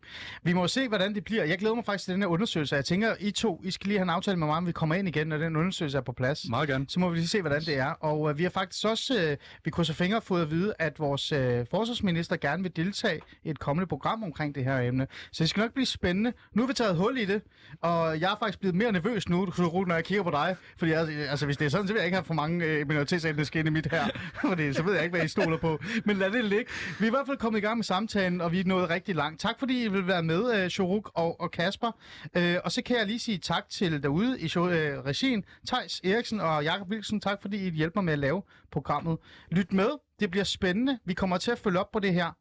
Vi må se, hvordan det bliver. Jeg glæder mig faktisk til den her undersøgelse. Jeg tænker, I to, I skal lige have en aftale med mig, om vi kommer ind igen, når den undersøgelse er på plads. Meget gerne. Så må vi lige se, hvordan det er. Og øh, vi har faktisk også, øh, vi krydser fingre og fået at vide, at vores øh, forsvarsminister gerne vil deltage i et kommende program omkring det her emne. Så det skal nok blive spændende. Nu har vi taget hul i det, og jeg er faktisk blevet mere nervøs nu, når jeg kigger på dig. Fordi jeg, altså, hvis det er sådan, så vil jeg ikke have for mange øh, minoritetsetniske skænd i mit her. Fordi så ved jeg ikke, hvad I stoler på. Men lad det ligge. Vi er i hvert fald kommet i gang med samtalen, og vi er nået rigtig langt. Tak Tak fordi I vil være med, uh, Shuruk og, og Kasper. Uh, og så kan jeg lige sige tak til derude i show, uh, regien, Tejs Eriksen og Jakob Wilsen. Tak fordi I hjælper mig med at lave programmet. Lyt med, det bliver spændende. Vi kommer til at følge op på det her.